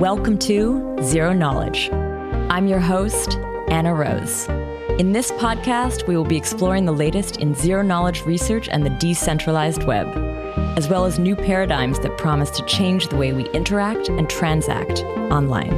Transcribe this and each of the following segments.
Welcome to Zero Knowledge. I'm your host, Anna Rose. In this podcast, we will be exploring the latest in zero-knowledge research and the decentralized web, as well as new paradigms that promise to change the way we interact and transact online.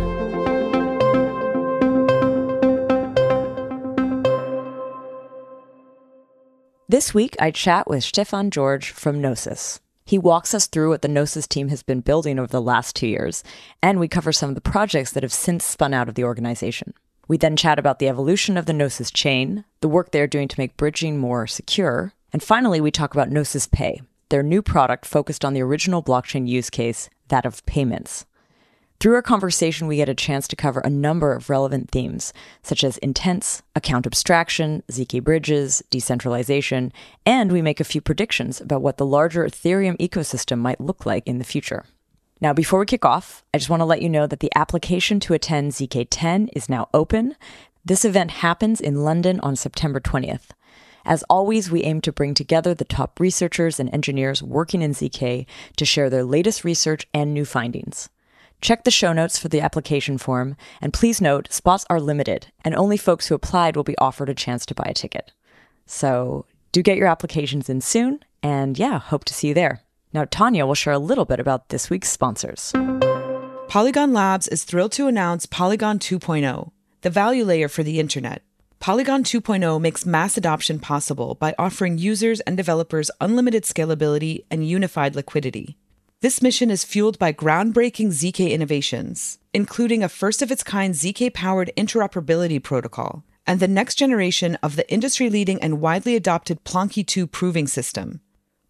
This week, I chat with Stefan George from Gnosis. He walks us through what the Gnosis team has been building over the last 2 years, and we cover some of the projects that have since spun out of the organization. We then chat about the evolution of the Gnosis chain, the work they are doing to make bridging more secure, and finally we talk about Gnosis Pay, their new product focused on the original blockchain use case, that of payments. Through our conversation, we get a chance to cover a number of relevant themes, such as intents, account abstraction, ZK bridges, decentralization, and we make a few predictions about what the larger Ethereum ecosystem might look like in the future. Now, before we kick off, I just want to let you know that the application to attend ZK10 is now open. This event happens in London on September 20th. As always, we aim to bring together the top researchers and engineers working in ZK to share their latest research and new findings. Check the show notes for the application form, and please note, spots are limited, and only folks who applied will be offered a chance to buy a ticket. So do get your applications in soon, and yeah, hope to see you there. Now, Tanya will share a little bit about this week's sponsors. Polygon Labs is thrilled to announce Polygon 2.0, the value layer for the internet. Polygon 2.0 makes mass adoption possible by offering users and developers unlimited scalability and unified liquidity. This mission is fueled by groundbreaking ZK innovations, including a first-of-its-kind ZK-powered interoperability protocol and the next generation of the industry-leading and widely adopted Plancky 2 proving system.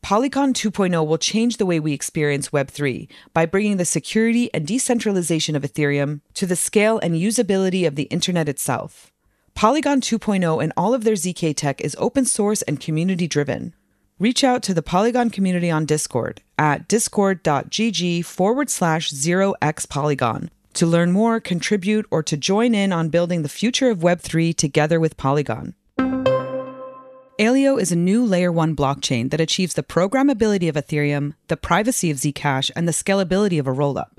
Polygon 2.0 will change the way we experience Web3 by bringing the security and decentralization of Ethereum to the scale and usability of the internet itself. Polygon 2.0 and all of their ZK tech is open source and community-driven. Reach out to the Polygon community on Discord at discord.gg/0xpolygon to learn more, contribute, or to join in on building the future of Web3 together with Polygon. Aleo is a new Layer 1 blockchain that achieves the programmability of Ethereum, the privacy of Zcash, and the scalability of a rollup.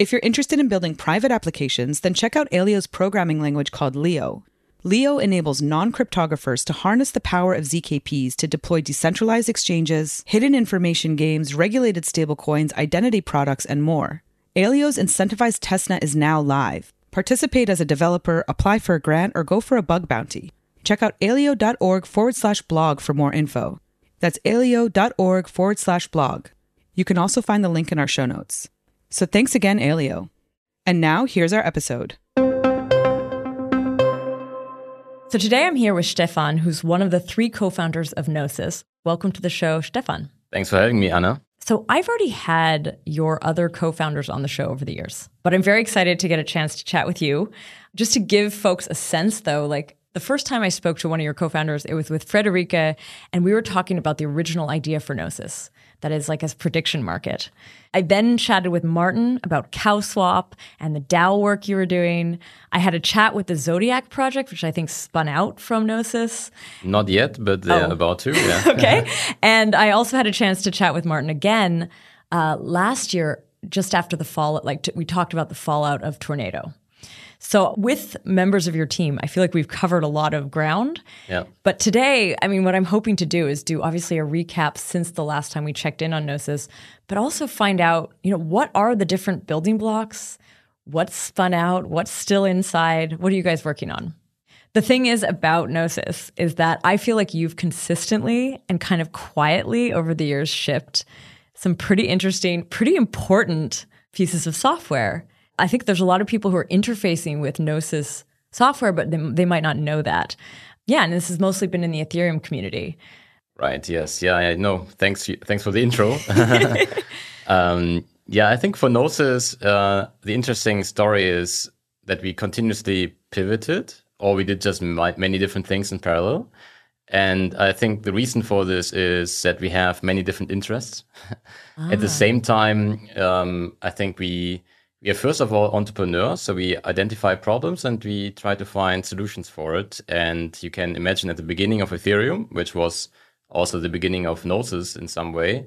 If you're interested in building private applications, then check out Aleo's programming language called Leo. Leo enables non-cryptographers to harness the power of ZKPs to deploy decentralized exchanges, hidden information games, regulated stablecoins, identity products, and more. Aleo's incentivized testnet is now live. Participate as a developer, apply for a grant, or go for a bug bounty. Check out aleo.org/blog for more info. That's aleo.org/blog. You can also find the link in our show notes. So thanks again, Aleo. And now here's our episode. So today I'm here with Stefan, who's one of the three co-founders of Gnosis. Welcome to the show, Stefan. Thanks for having me, Anna. So I've already had your other co-founders on the show over the years, but I'm very excited to get a chance to chat with you. Just to give folks a sense, though, like the first time I spoke to one of your co-founders, it was with Frederica, and we were talking about the original idea for Gnosis, that is like as prediction market. I then chatted with Martin about CowSwap and the DAO work you were doing. I had a chat with the Zodiac project, which I think spun out from Gnosis. Not yet, but they're about to. Yeah. Okay. And I also had a chance to chat with Martin again last year, just after the fall. We talked about the fallout of Tornado. So with members of your team, I feel like we've covered a lot of ground. Yeah. But today, I mean, what I'm hoping to do is do obviously a recap since the last time we checked in on Gnosis, but also find out, what are the different building blocks? What's spun out? What's still inside? What are you guys working on? The thing is about Gnosis is that I feel like you've consistently and kind of quietly over the years shipped some pretty interesting, pretty important pieces of software. I think there's a lot of people who are interfacing with Gnosis software, but they might not know that. Yeah, and this has mostly been in the Ethereum community. Right, yes. Yeah, I know. Thanks for the intro. I think for Gnosis, the interesting story is that we continuously pivoted, or we did just many different things in parallel. And I think the reason for this is that we have many different interests. At the same time, I think we are, first of all, entrepreneurs, so we identify problems and we try to find solutions for it. And you can imagine at the beginning of Ethereum, which was also the beginning of Gnosis in some way,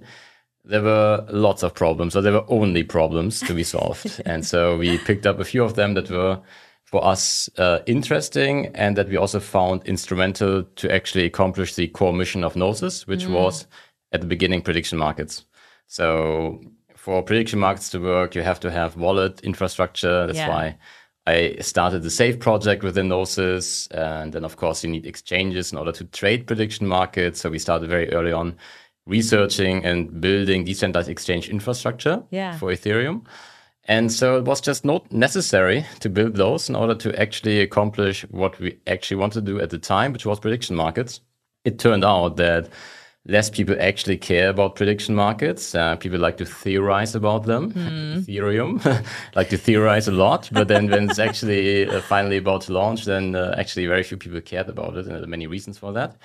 there were lots of problems, or there were only problems to be solved. And so we picked up a few of them that were for us interesting, and that we also found instrumental to actually accomplish the core mission of Gnosis, which was at the beginning prediction markets. So for prediction markets to work, you have to have wallet infrastructure. That's why I started the SAFE project within Gnosis. And then, of course, you need exchanges in order to trade prediction markets. So we started very early on researching and building decentralized exchange infrastructure for Ethereum. And so it was just not necessary to build those in order to actually accomplish what we actually wanted to do at the time, which was prediction markets. It turned out that less people actually care about prediction markets. People like to theorize about them, Ethereum, like to theorize a lot. But then when it's actually finally about to launch, then actually very few people cared about it. And there are many reasons for that.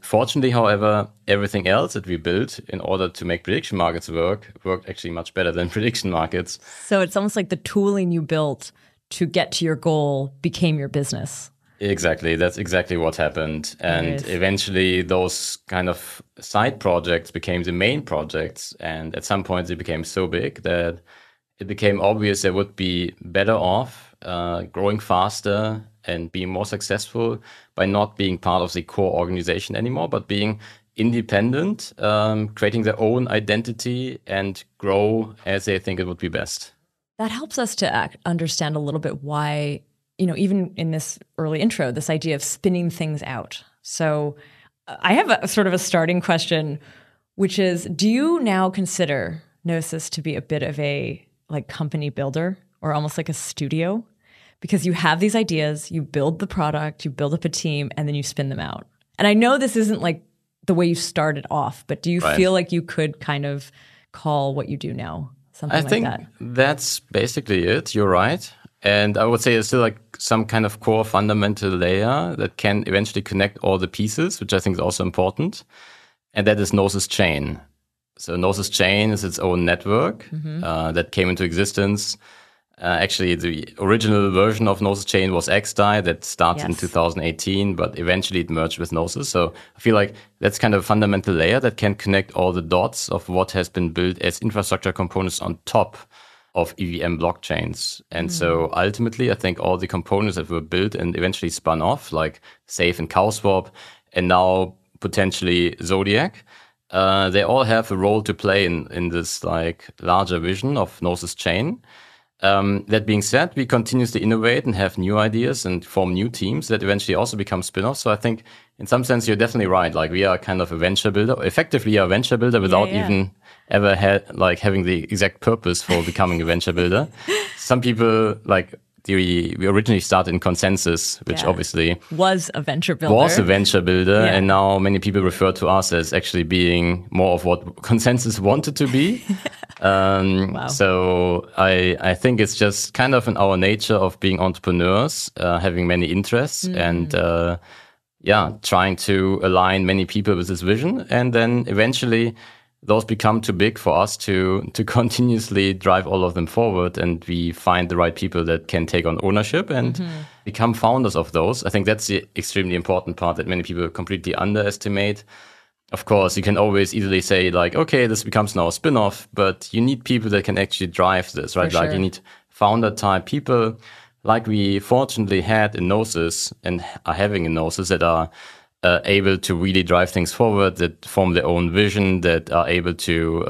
Fortunately, however, everything else that we built in order to make prediction markets work, worked actually much better than prediction markets. So it's almost like the tooling you built to get to your goal became your business. Exactly. That's exactly what happened. And eventually those kind of side projects became the main projects. And at some point they became so big that it became obvious they would be better off growing faster and being more successful by not being part of the core organization anymore, but being independent, creating their own identity and grow as they think it would be best. That helps us to understand a little bit why, you know, even in this early intro, this idea of spinning things out. So I have a sort of a starting question, which is, do you now consider Gnosis to be a bit of a like company builder or almost like a studio? Because you have these ideas, you build the product, you build up a team, and then you spin them out. And I know this isn't like the way you started off, but do you feel like you could kind of call what you do now something like that? I think that's basically it. You're right. And I would say it's still like some kind of core fundamental layer that can eventually connect all the pieces, which I think is also important. And that is Gnosis Chain. So Gnosis Chain is its own network that came into existence. Actually, the original version of Gnosis Chain was xDai that started in 2018, but eventually it merged with Gnosis. So I feel like that's kind of a fundamental layer that can connect all the dots of what has been built as infrastructure components on top of EVM blockchains. And so ultimately, I think all the components that were built and eventually spun off, like SAFE and CowSwap, and now potentially Zodiac, they all have a role to play in this like larger vision of Gnosis Chain. That being said, we continuously innovate and have new ideas and form new teams that eventually also become spin-offs. So I think in some sense, you're definitely right. Like we are kind of a venture builder, effectively a venture builder without even ever having the exact purpose for becoming a venture builder. Some people like we originally started in ConsenSys, which obviously was a venture builder. And now many people refer to us as actually being more of what ConsenSys wanted to be. So I think it's just kind of in our nature of being entrepreneurs, having many interests and trying to align many people with this vision. And then eventually those become too big for us to continuously drive all of them forward. And we find the right people that can take on ownership and become founders of those. I think that's the extremely important part that many people completely underestimate. Of course, you can always easily say like, okay, this becomes now a spin-off, but you need people that can actually drive this, right? Like you need founder type people like we fortunately had in Gnosis and are having in Gnosis that are able to really drive things forward, that form their own vision, that are able to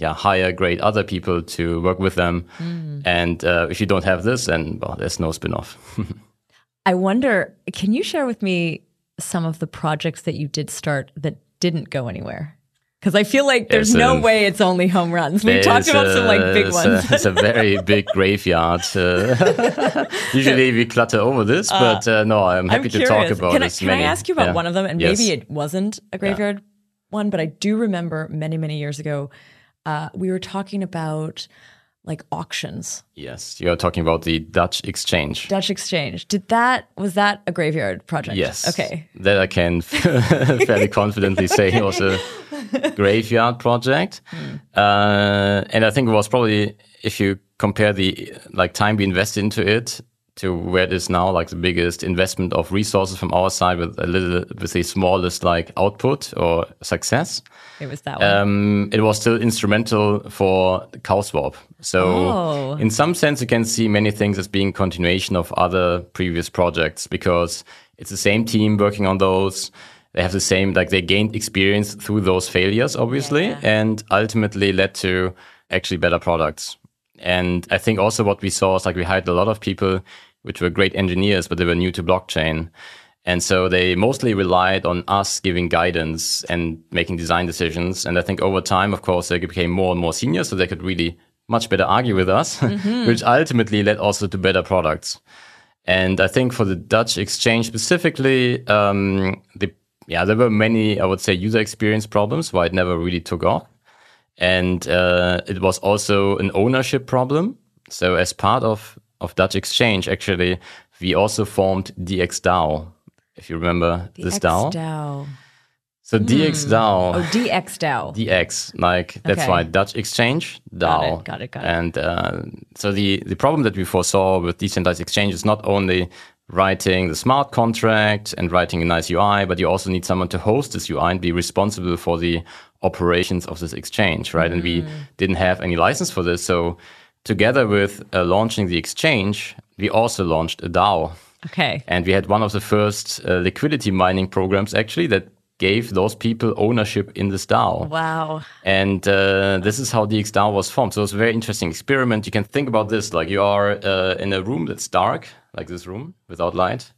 hire great other people to work with them. And if you don't have this, then there's no spin-off. I wonder, can you share with me some of the projects that you did start that didn't go anywhere? Because I feel like there's no way it's only home runs. We talked about some like big ones. It's a very big graveyard. Usually we clutter over this, but no, I'm happy to talk about this. Can I ask you about one of them? And maybe it wasn't a graveyard one, but I do remember many, many years ago, we were talking about like auctions. Yes, you're talking about the Dutch Exchange. Was that a graveyard project? Yes. Okay. That I can fairly confidently say was a graveyard project. And I think it was probably, if you compare the like time we invested into it to where it is now, like the biggest investment of resources from our side with the smallest like output or success. It was that one. It was still instrumental for CowSwap. So in some sense, you can see many things as being continuation of other previous projects because it's the same team working on those. They have the same, like they gained experience through those failures, obviously, and ultimately led to actually better products. And I think also what we saw is like we hired a lot of people which were great engineers, but they were new to blockchain. And so they mostly relied on us giving guidance and making design decisions. And I think over time, of course, they became more and more senior, so they could really much better argue with us, which ultimately led also to better products. And I think for the Dutch exchange specifically, there were many, I would say, user experience problems why it never really took off. And it was also an ownership problem. So as part of Dutch Exchange, actually, we also formed DXDAO, if you remember this DAO. So DXDAO. Oh, DXDAO. DX, like that's okay. Why Dutch Exchange, DAO. Got it. And so the problem that we foresaw with decentralized exchange is not only writing the smart contract and writing a nice UI, but you also need someone to host this UI and be responsible for the operations of this exchange, right? And we didn't have any license for this. So together with launching the exchange, we also launched a DAO. Okay. And we had one of the first liquidity mining programs actually that gave those people ownership in this DAO. Wow. And this is how DXDAO was formed. So it's a very interesting experiment. You can think about this, like you are in a room that's dark, like this room without light.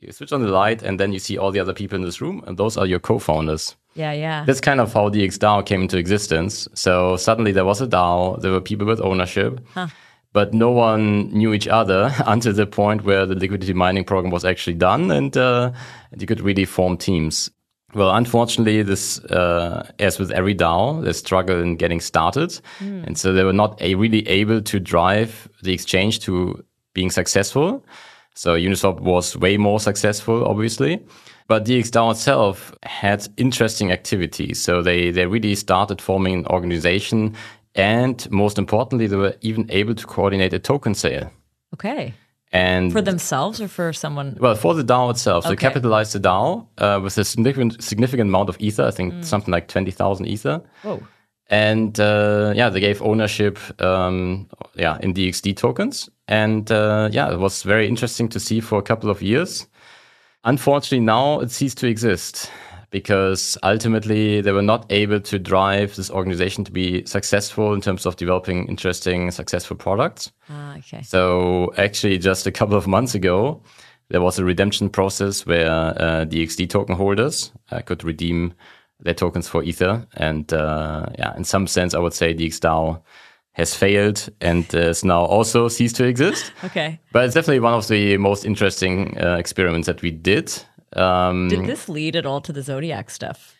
You switch on the light and then you see all the other people in this room and those are your co-founders. Yeah. That's kind of how DXDAO came into existence. So suddenly there was a DAO, there were people with ownership, but no one knew each other until the point where the liquidity mining program was actually done and you could really form teams. Well, unfortunately, this, as with every DAO, they struggle in getting started. And so they were not really able to drive the exchange to being successful. So Uniswap was way more successful, obviously. But DXDAO itself had interesting activities. So they really started forming an organization. And most importantly, they were even able to coordinate a token sale. Okay. And for themselves or for someone? Well, for the DAO itself. Okay. They capitalized the DAO with a significant amount of Ether. I think something like 20,000 Ether. Whoa. And they gave ownership in DXD tokens. And it was very interesting to see for a couple of years. Unfortunately, now it ceased to exist because ultimately they were not able to drive this organization to be successful in terms of developing interesting, successful products. Okay. So actually just a couple of months ago, there was a redemption process where DXD token holders could redeem their tokens for Ether. And in some sense, I would say DXDAO has failed and has now also ceased to exist. Okay. But it's definitely one of the most interesting experiments that we did. Did this lead at all to the Zodiac stuff?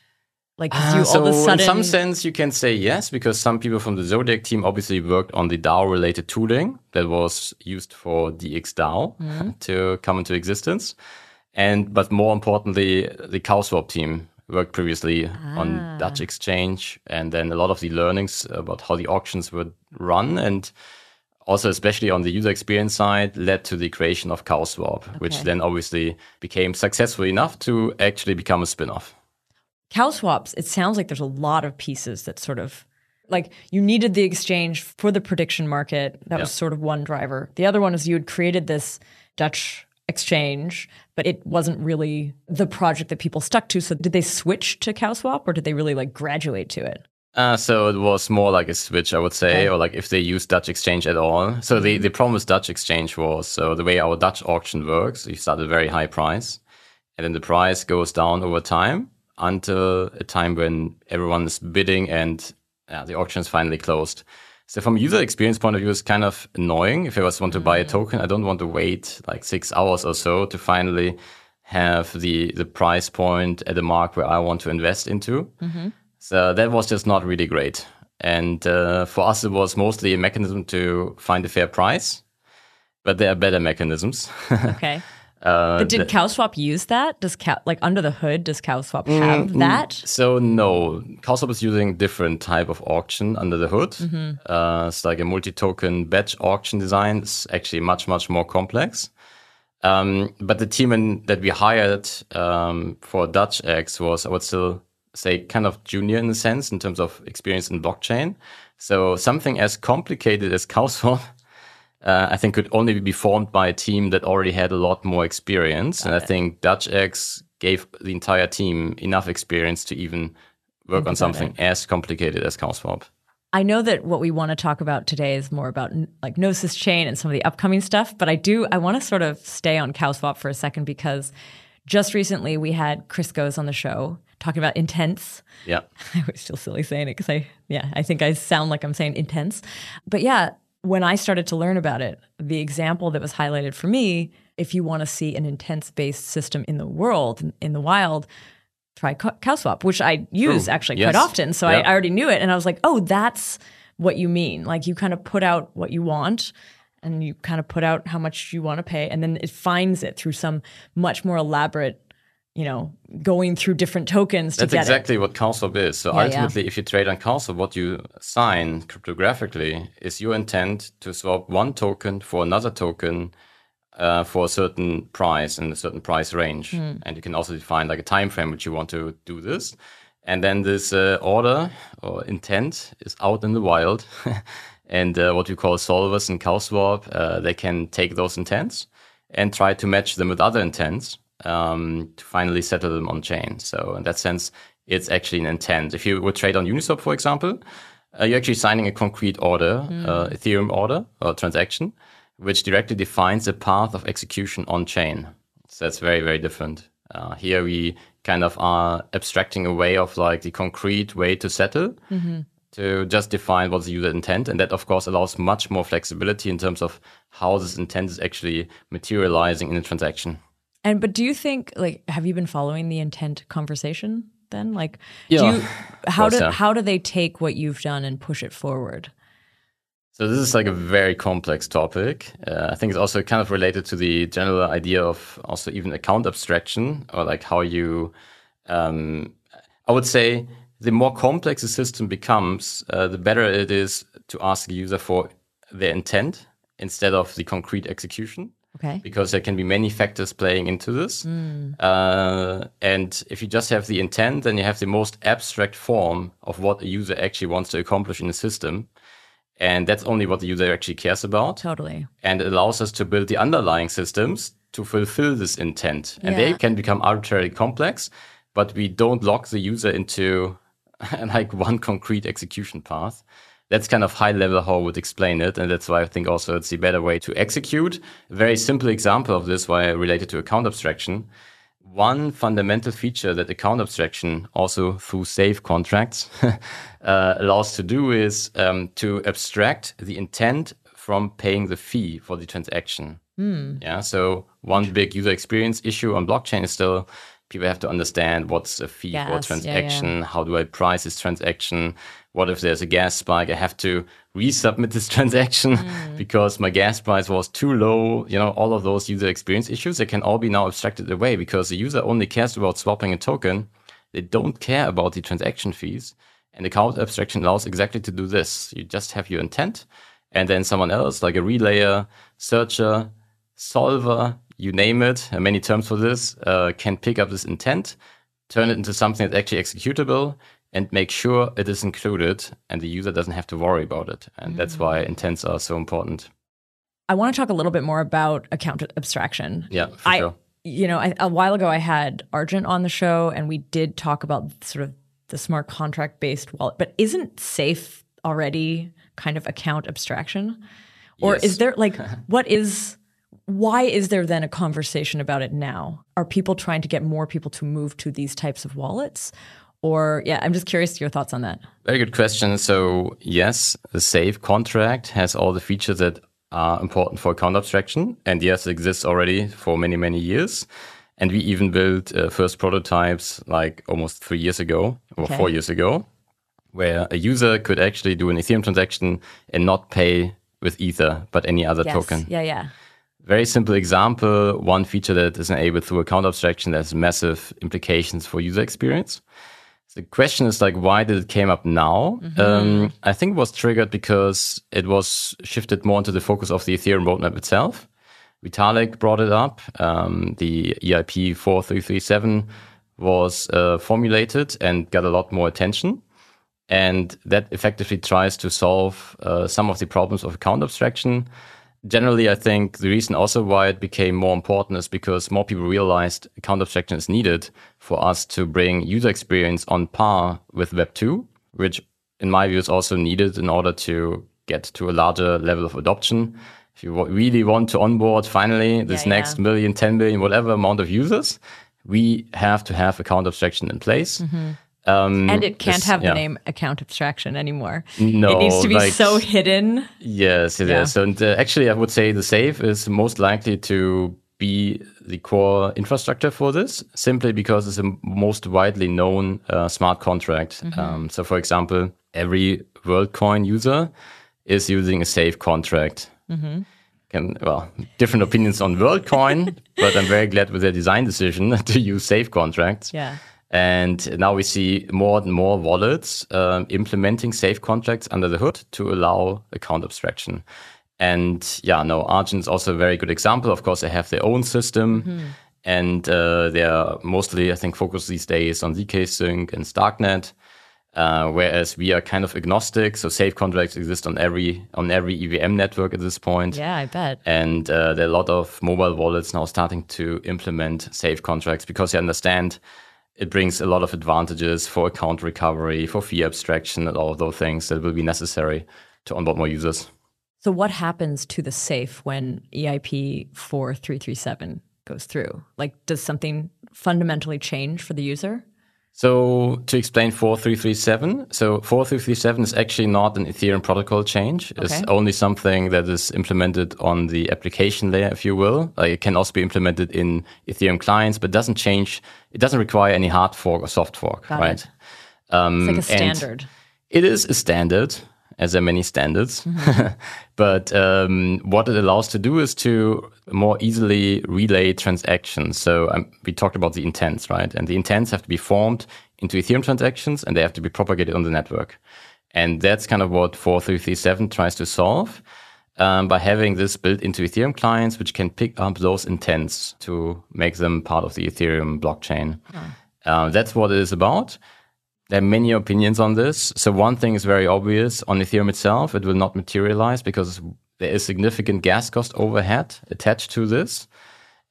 Like, in some sense, you can say yes, because some people from the Zodiac team obviously worked on the DAO-related tooling that was used for DXDAO to come into existence. But more importantly, the CowSwap team worked previously on Dutch Exchange, and then a lot of the learnings about how the auctions were run, and also especially on the user experience side, led to the creation of CowSwap, which then obviously became successful enough to actually become a spin-off. CowSwaps, it sounds like there's a lot of pieces that sort of, like you needed the exchange for the prediction market. That was sort of one driver. The other one is you had created this Dutch exchange, but it wasn't really the project that people stuck to. So did they switch to CowSwap or did they really like graduate to it? So it was more like a switch, I would say, or like if they used Dutch Exchange at all. So the problem with Dutch Exchange was, so the way our Dutch auction works, you start at a very high price and then the price goes down over time until a time when everyone is bidding and the auction is finally closed. So from a user experience point of view, it's kind of annoying. If I just want to buy a token, I don't want to wait like 6 hours or so to finally have the price point at the mark where I want to invest into. So that was just not really great. And for us, it was mostly a mechanism to find a fair price. But there are better mechanisms. Okay. But did CowSwap use that? Under the hood, does CowSwap have that? So no, CowSwap is using different type of auction under the hood. It's like a multi-token batch auction design. It's actually much, much more complex. But the team that we hired for Dutch X was, I would still say, kind of junior in a sense in terms of experience in blockchain. So something as complicated as CowSwap, I think, could only be formed by a team that already had a lot more experience. And I think Dutch X gave the entire team enough experience to even work on something as complicated as CowSwap. I know that what we want to talk about today is more about like Gnosis Chain and some of the upcoming stuff, but I want to sort of stay on CowSwap for a second, because just recently we had Chris Goes on the show talking about intents. Yeah. I was still silly saying it because I think I sound like I'm saying intents. But yeah, when I started to learn about it, the example that was highlighted for me, if you want to see an intents-based system in the world, in the wild, try CowSwap, which I use quite often. So I already knew it. And I was like, oh, that's what you mean. Like, you kind of put out what you want and you kind of put out how much you want to pay. And then it finds it through some much more elaborate, going through different tokens to get it. That's exactly what CowSwap is. So ultimately, if you trade on CowSwap, what you sign cryptographically is your intent to swap one token for another token for a certain price and a certain price range. And you can also define like a time frame which you want to do this. And then this order or intent is out in the wild. And what we call solvers in CowSwap, they can take those intents and try to match them with other intents to finally settle them on chain. So in that sense, it's actually an intent. If you would trade on Uniswap, for example, you're actually signing a concrete order, Ethereum order or transaction, which directly defines the path of execution on chain. So that's very, very different. Here we kind of are abstracting away of like the concrete way to settle to just define what's the user intent. And that, of course, allows much more flexibility in terms of how this intent is actually materializing in a transaction. But do you think, have you been following the intent conversation then? How do they take what you've done and push it forward? So this is like a very complex topic. I think it's also kind of related to the general idea of also even account abstraction, or like how you, I would say the more complex the system becomes, the better it is to ask a user for their intent instead of the concrete execution. Okay. Because there can be many factors playing into this. And if you just have the intent, then you have the most abstract form of what a user actually wants to accomplish in the system. And that's only what the user actually cares about. Totally. And it allows us to build the underlying systems to fulfill this intent. And they can become arbitrarily complex, but we don't lock the user into like one concrete execution path. That's kind of high level how I would explain it. And that's why I think also it's the better way to execute. A very simple example of this, why I related to account abstraction. One fundamental feature that account abstraction, also through SAFE contracts, allows to do is to abstract the intent from paying the fee for the transaction. Yeah. So one big user experience issue on blockchain is still people have to understand what's a fee for a transaction, how do I price this transaction, what if there's a gas spike, I have to resubmit this transaction because my gas price was too low. All of those user experience issues, they can all be now abstracted away because the user only cares about swapping a token. They don't care about the transaction fees. And account abstraction allows exactly to do this. You just have your intent, and then someone else, like a relayer, searcher, solver, you name it, many terms for this, can pick up this intent, turn it into something that's actually executable, and make sure it is included and the user doesn't have to worry about it. And that's why intents are so important. I want to talk a little bit more about account abstraction. A while ago I had Argent on the show, and we did talk about sort of the smart contract-based wallet. But isn't SAFE already kind of account abstraction? Or is there why is there then a conversation about it now? Are people trying to get more people to move to these types of wallets? Or, I'm just curious your thoughts on that. Very good question. So, yes, the SAFE contract has all the features that are important for account abstraction. And yes, it exists already for many, many years. And we even built first prototypes like almost 3 years ago or 4 years ago, where a user could actually do an Ethereum transaction and not pay with Ether, but any other token. Very simple example. One feature that is enabled through account abstraction that has massive implications for user experience. The question is why did it came up now? I think it was triggered because it was shifted more into the focus of the Ethereum roadmap itself. Vitalik brought it up. The EIP 4337 was formulated and got a lot more attention. And that effectively tries to solve some of the problems of account abstraction. Generally, I think the reason also why it became more important is because more people realized account abstraction is needed for us to bring user experience on par with Web 2, which in my view is also needed in order to get to a larger level of adoption. If you really want to onboard finally this next million, 10 million, whatever amount of users, we have to have account abstraction in place. Mm-hmm. And it can't have the name account abstraction anymore. No, it needs to be so hidden. Yes, it is. And actually, I would say the SAFE is most likely to be the core infrastructure for this, simply because it's the most widely known smart contract. Mm-hmm. So, for example, every WorldCoin user is using a SAFE contract. Mm-hmm. Different opinions on WorldCoin, but I'm very glad with their design decision to use SAFE contracts. Yeah. And now we see more and more wallets implementing SAFE contracts under the hood to allow account abstraction. And Argent is also a very good example. Of course, they have their own system, and they are mostly, I think, focused these days on ZK Sync and Starknet, whereas we are kind of agnostic. So SAFE contracts exist on every EVM network at this point. Yeah, I bet. And there are a lot of mobile wallets now starting to implement SAFE contracts because they understand it brings a lot of advantages for account recovery, for fee abstraction, and all of those things that will be necessary to onboard more users. So what happens to the SAFE when EIP 4337 goes through? Does something fundamentally change for the user? So to explain 4337, so 4337 is actually not an Ethereum protocol change. Okay. It's only something that is implemented on the application layer, if you will. It can also be implemented in Ethereum clients, but doesn't change. It doesn't require any hard fork or soft fork, right? It's like a standard. It is a standard, as there are many standards. Mm-hmm. But what it allows to do is to more easily relay transactions. So we talked about the intents, right? And the intents have to be formed into Ethereum transactions, and they have to be propagated on the network. And that's kind of what 4337 tries to solve by having this built into Ethereum clients, which can pick up those intents to make them part of the Ethereum blockchain. Oh. That's what it is about. There are many opinions on this. So one thing is very obvious. On Ethereum itself, it will not materialize because there is significant gas cost overhead attached to this.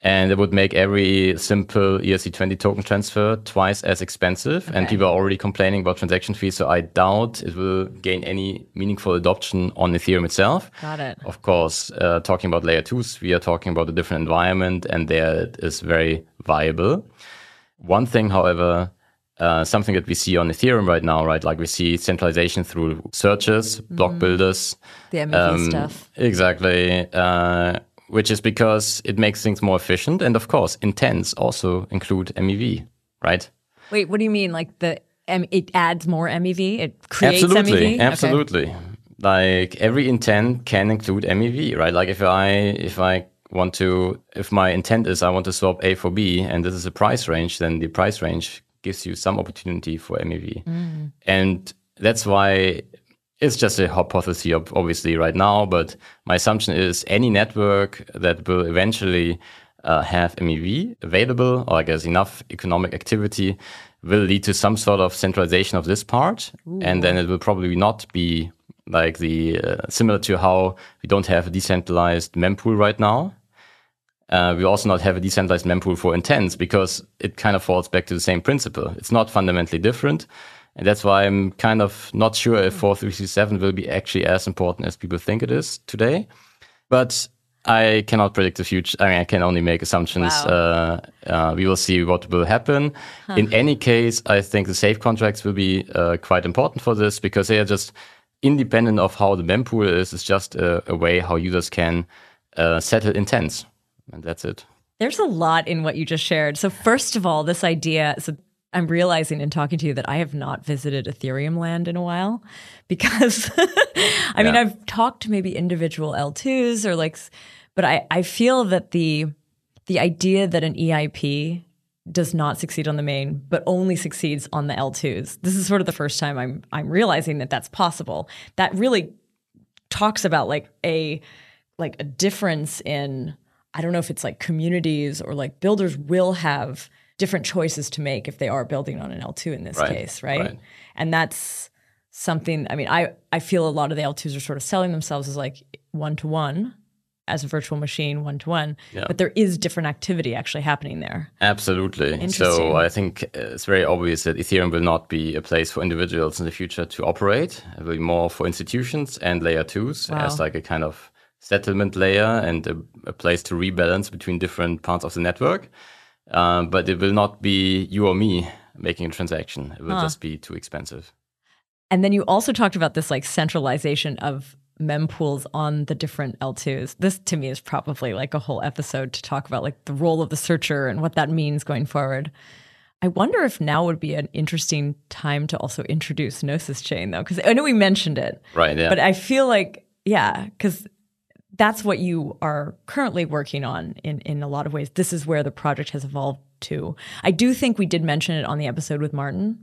And it would make every simple ERC20 token transfer twice as expensive. Okay. And people are already complaining about transaction fees. So I doubt it will gain any meaningful adoption on Ethereum itself. Got it. Of course, talking about layer 2s, we are talking about a different environment. And there it is very viable. One thing, however, something that we see on Ethereum right now, right? Like we see centralization through searches, block builders. The MEV stuff. Exactly. Which is because it makes things more efficient. And of course, intents also include MEV, right? Wait, what do you mean? It adds more MEV? It creates MEV? Absolutely. Okay. Every intent can include MEV, right? If my intent is I want to swap A for B and this is a price range, then the price range gives you some opportunity for MEV. Mm. And that's why it's just a hypothesis, obviously, right now. But my assumption is any network that will eventually have MEV available, or I guess enough economic activity, will lead to some sort of centralization of this part. Ooh. And then it will probably not be similar to how we don't have a decentralized mempool right now. We also not have a decentralized mempool for intents because it kind of falls back to the same principle. It's not fundamentally different. And that's why I'm kind of not sure if 4337 will be actually as important as people think it is today. But I cannot predict the future. I can only make assumptions. Wow. We will see what will happen. Huh. In any case, I think the SAFE contracts will be quite important for this because they are just independent of how the mempool is. It's just a way how users can settle intents. And that's it. There's a lot in what you just shared. So first of all, this idea, I'm realizing in talking to you that I have not visited Ethereum land in a while because I mean, I've talked to maybe individual L2s or but I feel that the idea that an EIP does not succeed on the main, but only succeeds on the L2s. This is sort of the first time I'm realizing that that's possible. That really talks about a difference in I don't know if it's like communities or like builders will have different choices to make if they are building on an L2 in this case, right? And that's something, I mean, I feel a lot of the L2s are sort of selling themselves as like one-to-one, as a virtual machine, one-to-one, but there is different activity actually happening there. Absolutely. So I think it's very obvious that Ethereum will not be a place for individuals in the future to operate. It will be more for institutions and layer twos as like a kind of settlement layer and a place to rebalance between different parts of the network. But it will not be you or me making a transaction. It will just be too expensive. And then you also talked about this like centralization of mempools on the different L2s. This to me is probably like a whole episode to talk about like the role of the searcher and what that means going forward. I wonder if now would be an interesting time to also introduce Gnosis Chain though, because I know we mentioned it. Right, yeah. But I feel like, yeah, because that's what you are currently working on in a lot of ways. This is where the project has evolved to. I do think we did mention it on the episode with Martin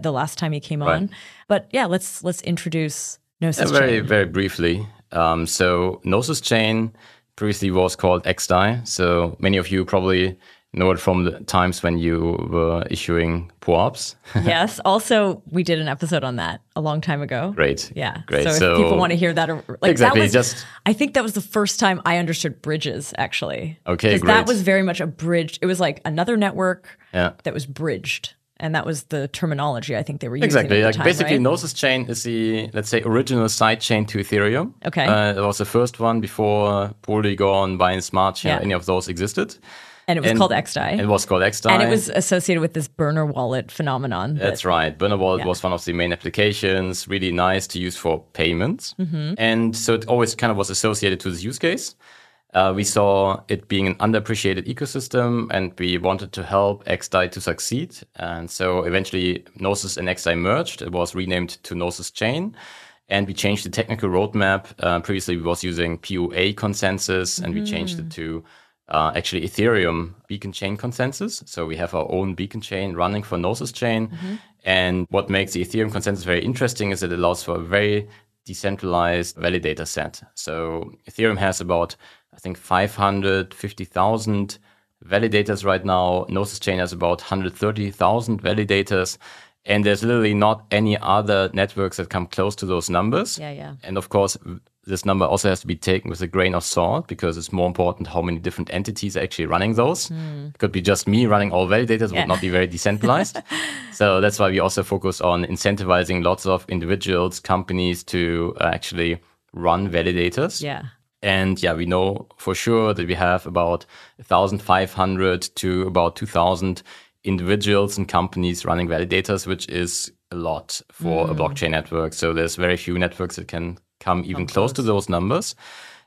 the last time he came on. But yeah, let's introduce Gnosis Chain. Very briefly. So Gnosis Chain previously was called xDai. So many of you probably know it from the times when you were issuing POAPs. Yes. Also, we did an episode on that a long time ago. Great. Yeah. Great. So if people want to hear that. Like, exactly. I think that was the first time I understood bridges, actually. Okay, great. Because that was very much a bridge. It was like another network that was bridged. And that was the terminology I think they were using at the time, basically, right? Gnosis Chain is the, let's say, original sidechain to Ethereum. Okay. It was the first one before Polygon, Binance Smart Chain, any of those existed. And it was called xDai. It was called xDai. And it was associated with this burner wallet phenomenon. That's right. Burner wallet was one of the main applications, really nice to use for payments. Mm-hmm. And so it always kind of was associated to this use case. We saw it being an underappreciated ecosystem, and we wanted to help xDai to succeed. And so eventually Gnosis and xDai merged. It was renamed to Gnosis Chain. And we changed the technical roadmap. Previously, we was using POA ConsenSys, and we changed it to actually Ethereum Beacon Chain ConsenSys. So we have our own Beacon Chain running for Gnosis Chain. Mm-hmm. And what makes the Ethereum ConsenSys very interesting is it allows for a very decentralized validator set. So Ethereum has about, I think, 550,000 validators right now. Gnosis Chain has about 130,000 validators. And there's literally not any other networks that come close to those numbers. Yeah. And of course, this number also has to be taken with a grain of salt because it's more important how many different entities are actually running those. It could be just me running all validators, would not be very decentralized. So that's why we also focus on incentivizing lots of individuals, companies to actually run validators. Yeah. And yeah, we know for sure that we have about 1,500 to about 2,000 individuals and companies running validators, which is a lot for a blockchain network. So there's very few networks that can come even close to those numbers.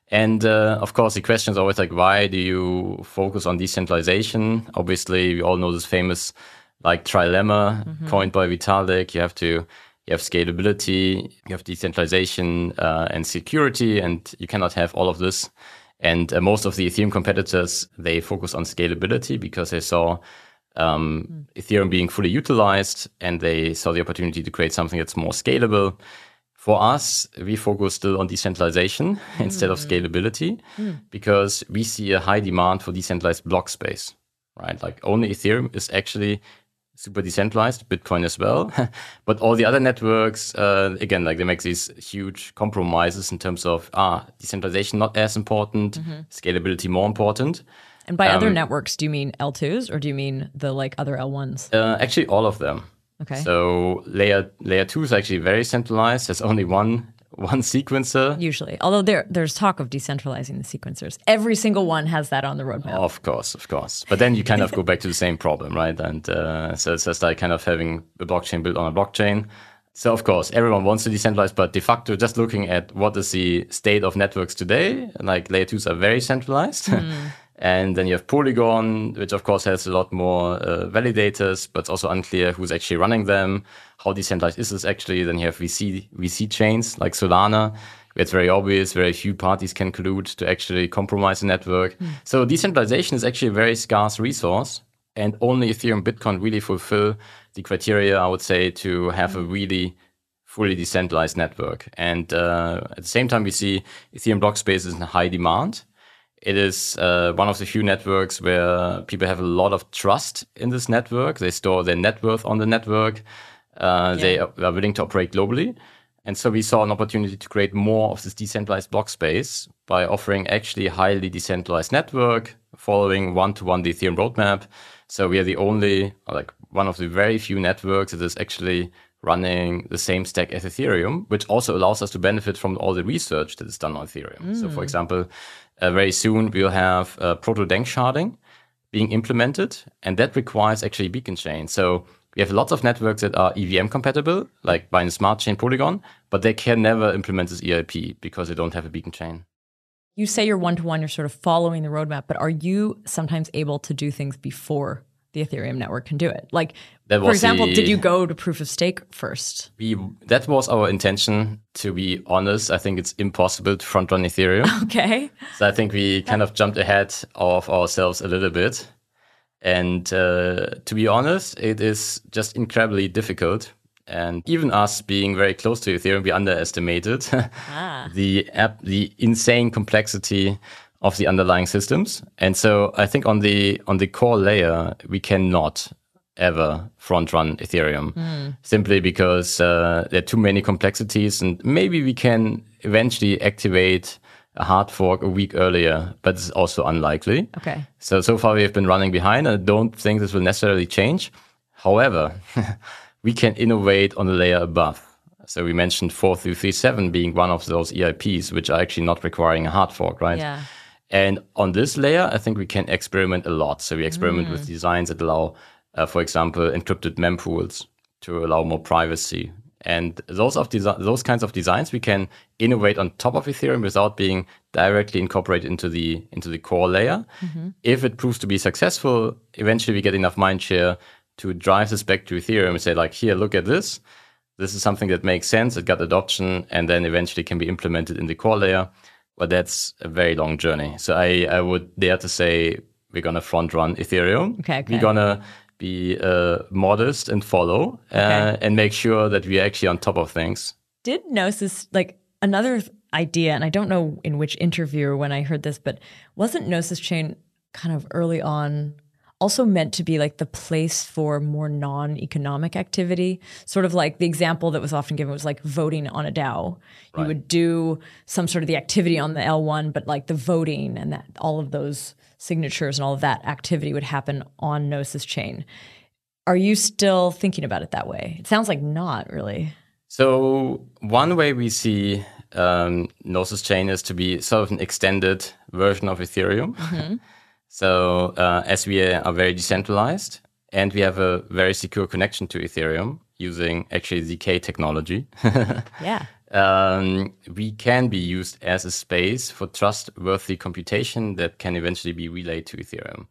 And of course, the question is always like, why do you focus on decentralization? Obviously, we all know this famous like trilemma coined by Vitalik. You have scalability, you have decentralization and security, and you cannot have all of this. And most of the Ethereum competitors, they focus on scalability because they saw Ethereum being fully utilized, and they saw the opportunity to create something that's more scalable. For us, we focus still on decentralization instead of scalability because we see a high demand for decentralized block space, right? Like only Ethereum is actually super decentralized, Bitcoin as well. But all the other networks, again, like they make these huge compromises in terms of decentralization not as important, scalability more important. And by other networks, do you mean L2s or do you mean the like other L1s? Actually, all of them. Okay. So layer 2 is actually very centralized. There's only one sequencer. Usually. Although there's talk of decentralizing the sequencers. Every single one has that on the roadmap. Of course. But then you kind of go back to the same problem, right? And so it's just like kind of having a blockchain built on a blockchain. So, of course, everyone wants to decentralize, but de facto, just looking at what is the state of networks today, like layer 2s are very centralized. And then you have Polygon, which, of course, has a lot more validators, but it's also unclear who's actually running them. How decentralized is this actually? Then you have VC chains like Solana. It's very obvious, very few parties can collude to actually compromise the network. So decentralization is actually a very scarce resource. And only Ethereum Bitcoin really fulfill the criteria, I would say, to have a really fully decentralized network. And at the same time, we see Ethereum block space is in high demand. It is one of the few networks where people have a lot of trust in this network. They store their net worth on the network. They are willing to operate globally. And so we saw an opportunity to create more of this decentralized block space by offering actually a highly decentralized network following one-to-one the Ethereum roadmap. So we are the only, like one of the very few networks that is actually running the same stack as Ethereum, which also allows us to benefit from all the research that is done on Ethereum. So for example, very soon we'll have proto-dank sharding being implemented, and that requires actually beacon chain. So we have lots of networks that are EVM compatible, like Binance Smart Chain, Polygon, but they can never implement this EIP because they don't have a beacon chain. You say you're one-to-one, you're sort of following the roadmap, but are you sometimes able to do things before the Ethereum network can do it? Like, for example, did you go to proof of stake first? That was our intention. To be honest, I think it's impossible to front run Ethereum. Okay. So I think we kind of jumped ahead of ourselves a little bit. And to be honest, it is just incredibly difficult. And even us being very close to Ethereum, we underestimated the insane complexity of the underlying systems. And so I think on the core layer, we cannot ever front-run Ethereum simply because there are too many complexities. And maybe we can eventually activate a hard fork a week earlier, but it's also unlikely. Okay. So far we have been running behind, and I don't think this will necessarily change. However, we can innovate on the layer above. So we mentioned 4337 being one of those EIPs, which are actually not requiring a hard fork, right? Yeah. And on this layer, I think we can experiment a lot. So we experiment with designs that allow, for example, encrypted mempools to allow more privacy. And those kinds of designs we can innovate on top of Ethereum without being directly incorporated into the core layer. If it proves to be successful, eventually we get enough mindshare to drive this back to Ethereum and say, like, here, look at this. This is something that makes sense. It got adoption and then eventually can be implemented in the core layer. But that's a very long journey. So I would dare to say we're going to front run Ethereum. Okay. We're going to be modest and follow and make sure that we're actually on top of things. Did Gnosis, like another idea, and I don't know in which interview when I heard this, but wasn't Gnosis Chain kind of early on also meant to be like the place for more non-economic activity? Sort of like the example that was often given was like voting on a DAO. Right. You would do some sort of the activity on the L1, but like the voting and that all of those signatures and all of that activity would happen on Gnosis Chain. Are you still thinking about it that way? It sounds like not really. So one way we see Gnosis Chain is to be sort of an extended version of Ethereum. So as we are very decentralized and we have a very secure connection to Ethereum using actually ZK technology, we can be used as a space for trustworthy computation that can eventually be relayed to Ethereum.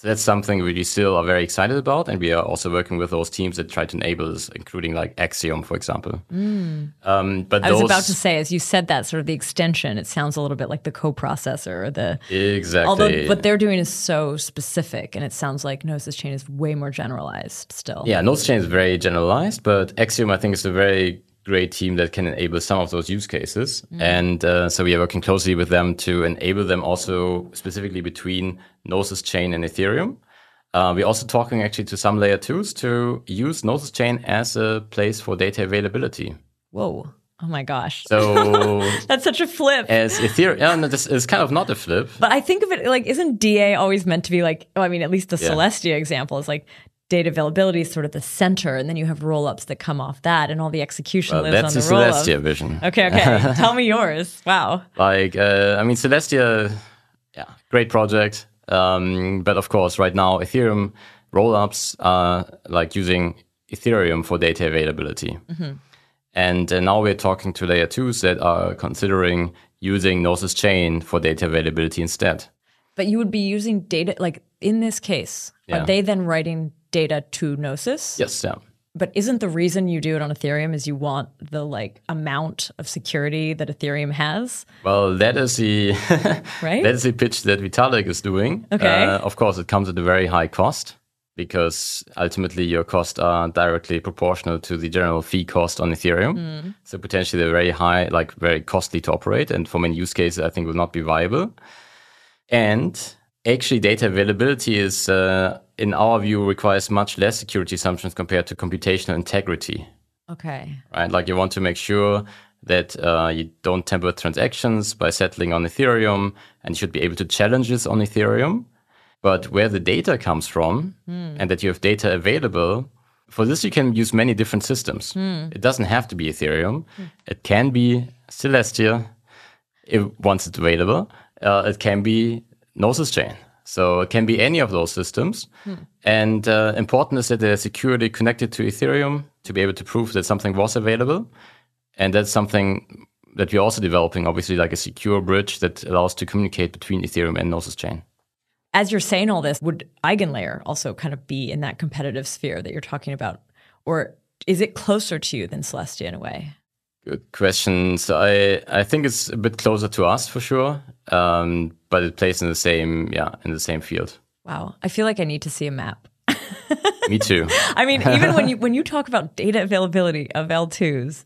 So that's something we still are very excited about. And we are also working with those teams that try to enable this, including like Axiom, for example. But I was about to say, as you said that, sort of the extension, it sounds a little bit like the coprocessor. Or the Exactly. Although what they're doing is so specific, and it sounds like Gnosis Chain is way more generalized still. Yeah, Gnosis Chain is very generalized, but Axiom, I think, is a very great team that can enable some of those use cases. And so we are working closely with them to enable them also specifically between Gnosis Chain and Ethereum. We're also talking actually to some layer twos to use Gnosis Chain as a place for data availability. Whoa. Oh my gosh. So that's such a flip. As Ethereum, no, this is kind of not a flip. But I think of it like, isn't DA always meant to be like, at least the Celestia example is like, data availability is sort of the center, and then you have roll-ups that come off that, and all the execution lives on the roll-up. That's the Celestia vision. Okay. Tell me yours. Wow. Like, Celestia, great project. But of course, right now, Ethereum roll-ups are like using Ethereum for data availability. And now we're talking to layer twos that are considering using Gnosis Chain for data availability instead. But you would be using data, like in this case, are they then writing data to Gnosis? Yes, yeah. But isn't the reason you do it on Ethereum is you want the like amount of security that Ethereum has? Well, that is the that is the pitch that Vitalik is doing. Okay. Of course, it comes at a very high cost because ultimately your costs are directly proportional to the general fee cost on Ethereum. So potentially they're very high, like very costly to operate, and for many use cases, I think will not be viable. And actually, data availability is, in our view, requires much less security assumptions compared to computational integrity. Okay. Right? Like you want to make sure that you don't tamper with transactions by settling on Ethereum, and you should be able to challenge this on Ethereum. But where the data comes from and that you have data available, for this you can use many different systems. It doesn't have to be Ethereum. It can be Celestia, once it's available. It can be Gnosis Chain. So it can be any of those systems. And important is that they're securely connected to Ethereum to be able to prove that something was available. And that's something that we're also developing, obviously, like a secure bridge that allows to communicate between Ethereum and Gnosis Chain. As you're saying all this, would EigenLayer also kind of be in that competitive sphere that you're talking about? Or is it closer to you than Celestia in a way? Good question. So I think it's a bit closer to us for sure, but it plays in the same, in the same field. Wow. I feel like I need to see a map. Me too. I mean, even when you talk about data availability of L2s,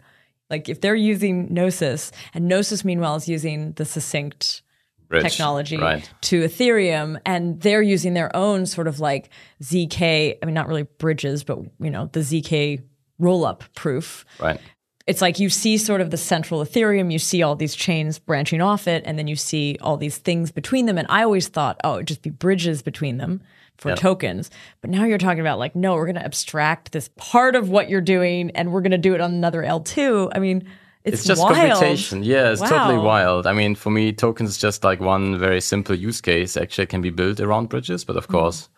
like if they're using Gnosis, and Gnosis meanwhile is using the Succinct technology to Ethereum, and they're using their own sort of like ZK, I mean, not really bridges, but, you know, the ZK rollup proof. Right. It's like you see sort of the central Ethereum, you see all these chains branching off it, and then you see all these things between them. And I always thought, oh, it'd just be bridges between them for tokens. But now you're talking about like, no, we're going to abstract this part of what you're doing, and we're going to do it on another L2. I mean, it's just wild. Computation. Yeah, it's totally wild. I mean, for me, tokens is just like one very simple use case. Actually, it can be built around bridges. But of course,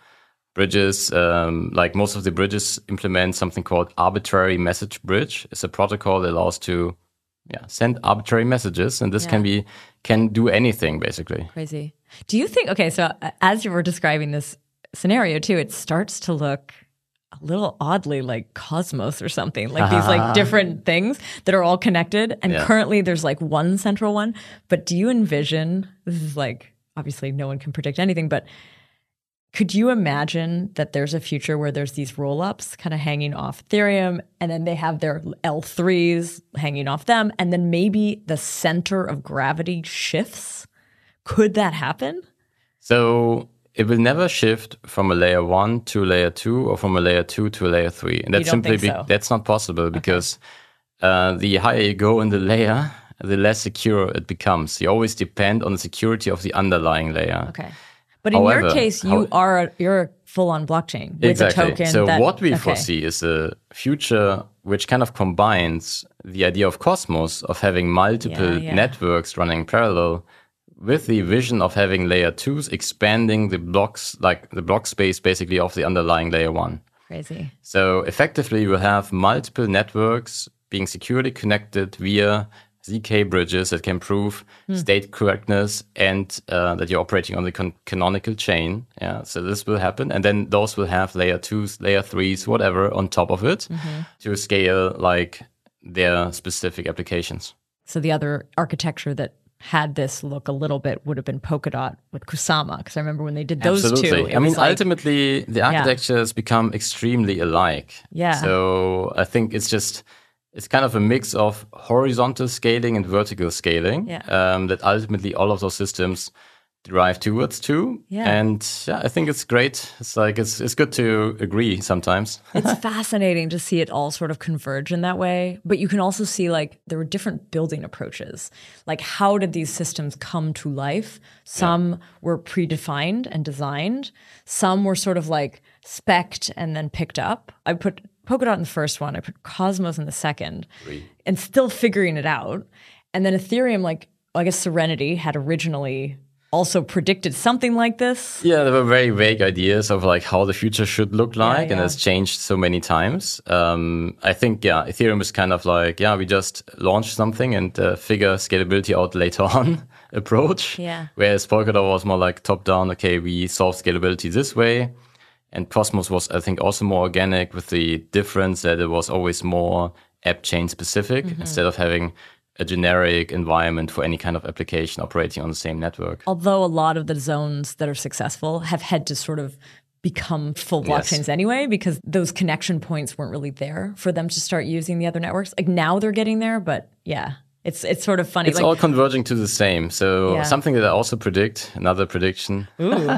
bridges, like most of the bridges implement something called arbitrary message bridge. It's a protocol that allows to send arbitrary messages. And this can do anything, basically. Crazy. Do you think, okay, so as you were describing this scenario too, it starts to look a little oddly like Cosmos or something, like these like different things that are all connected. And currently there's like one central one. But do you envision, this is like, obviously no one can predict anything, but could you imagine that there's a future where there's these roll-ups kind of hanging off Ethereum, and then they have their L3s hanging off them, and then maybe the center of gravity shifts? Could that happen? So it will never shift from a layer 1 to layer 2 or from a layer 2 to a layer 3. And that's simply that's not possible because the higher you go in the layer, the less secure it becomes. You always depend on the security of the underlying layer. Okay. But however, in your case, you're a full-on blockchain with a token. So what we foresee is a future which kind of combines the idea of Cosmos, of having multiple networks running parallel, with the vision of having layer 2s expanding the blocks, like the block space basically of the underlying layer 1. Crazy. So effectively, we'll have multiple networks being securely connected via ZK bridges that can prove state correctness and that you're operating on the canonical chain. Yeah, so this will happen. And then those will have layer 2s, layer 3s, whatever on top of it to scale like their specific applications. So the other architecture that had this look a little bit would have been Polkadot with Kusama, because I remember when they did those two. I mean, like, ultimately, the architecture has become extremely alike. Yeah. So I think it's kind of a mix of horizontal scaling and vertical scaling that ultimately all of those systems drive towards too. Yeah. And I think it's great. It's like, it's good to agree sometimes. It's fascinating to see it all sort of converge in that way. But you can also see like there were different building approaches. Like how did these systems come to life? Some were predefined and designed. Some were sort of like spec'd and then picked up. I put Polkadot in the first one. I put Cosmos in the second. And still figuring it out. And then Ethereum, like I guess Serenity had originally also predicted something like this? Yeah, there were very vague ideas of like how the future should look like, and it's changed so many times. I think, Ethereum is kind of like, we just launch something and figure scalability out later on approach. Yeah. Whereas Polkadot was more like top down, okay, we solve scalability this way. And Cosmos was, I think, also more organic with the difference that it was always more app chain specific instead of having a generic environment for any kind of application operating on the same network. Although a lot of the zones that are successful have had to sort of become full blockchains anyway, because those connection points weren't really there for them to start using the other networks. Like now they're getting there, but It's sort of funny. It's like, all converging to the same. So something that I also predict, another prediction. Ooh.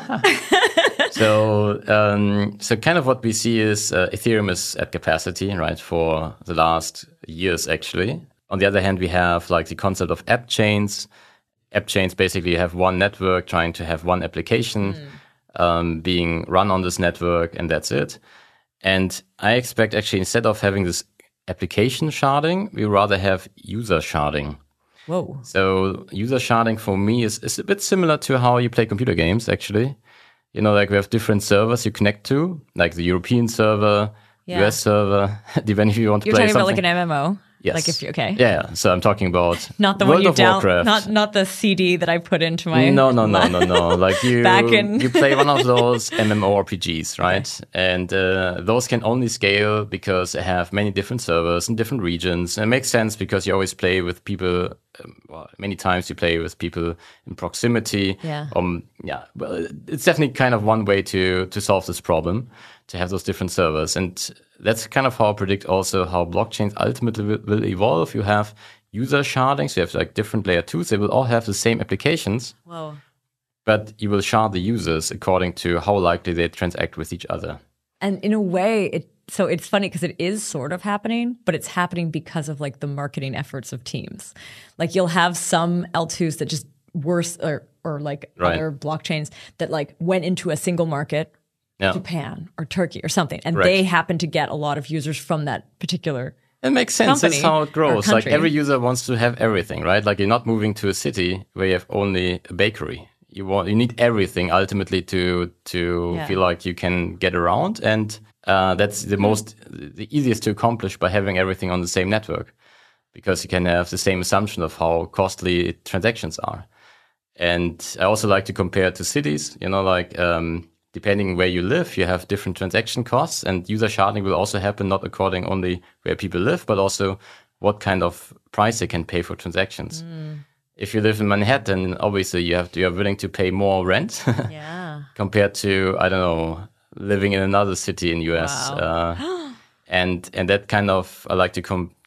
So kind of what we see is Ethereum is at capacity, right, for the last years, actually. On the other hand, we have like the concept of app chains. App chains basically have one network trying to have one application being run on this network, and that's it. And I expect actually instead of having this application sharding, we rather have user sharding. Whoa. So user sharding for me is a bit similar to how you play computer games, actually. You know, like we have different servers you connect to, like the European server, US server, depending if you want to play something. You're talking about like an MMO? Yes. Like if you, okay. Yeah, so I'm talking about not the World one you download, not the CD that I put into my no. Like you, you play one of those MMORPGs, right? Okay. And those can only scale because they have many different servers in different regions. And it makes sense because you always play with people. Well, many times you play with people in proximity. Yeah. Well, it's definitely kind of one way to solve this problem, to have those different servers. And that's kind of how I predict also how blockchains ultimately will evolve. You have user sharding, so you have like different layer twos. They will all have the same applications, but you will shard the users according to how likely they transact with each other. And in a way, so it's funny because it is sort of happening, but it's happening because of like the marketing efforts of teams. Like you'll have some L2s that just worse or like other blockchains that like went into a single market. Yeah. Japan or Turkey or something, and they happen to get a lot of users from that particular. It makes sense. That's how it grows. Like every user wants to have everything, right? Like you're not moving to a city where you have only a bakery. You need everything ultimately to feel like you can get around, and that's the easiest to accomplish by having everything on the same network, because you can have the same assumption of how costly transactions are. And I also like to compare it to cities. You know, like. Depending where you live, you have different transaction costs, and user sharding will also happen not according only where people live, but also what kind of price they can pay for transactions. Mm. If you live in Manhattan, obviously you are willing to pay more rent compared to, I don't know, living in another city in the US. And that kind of, I like to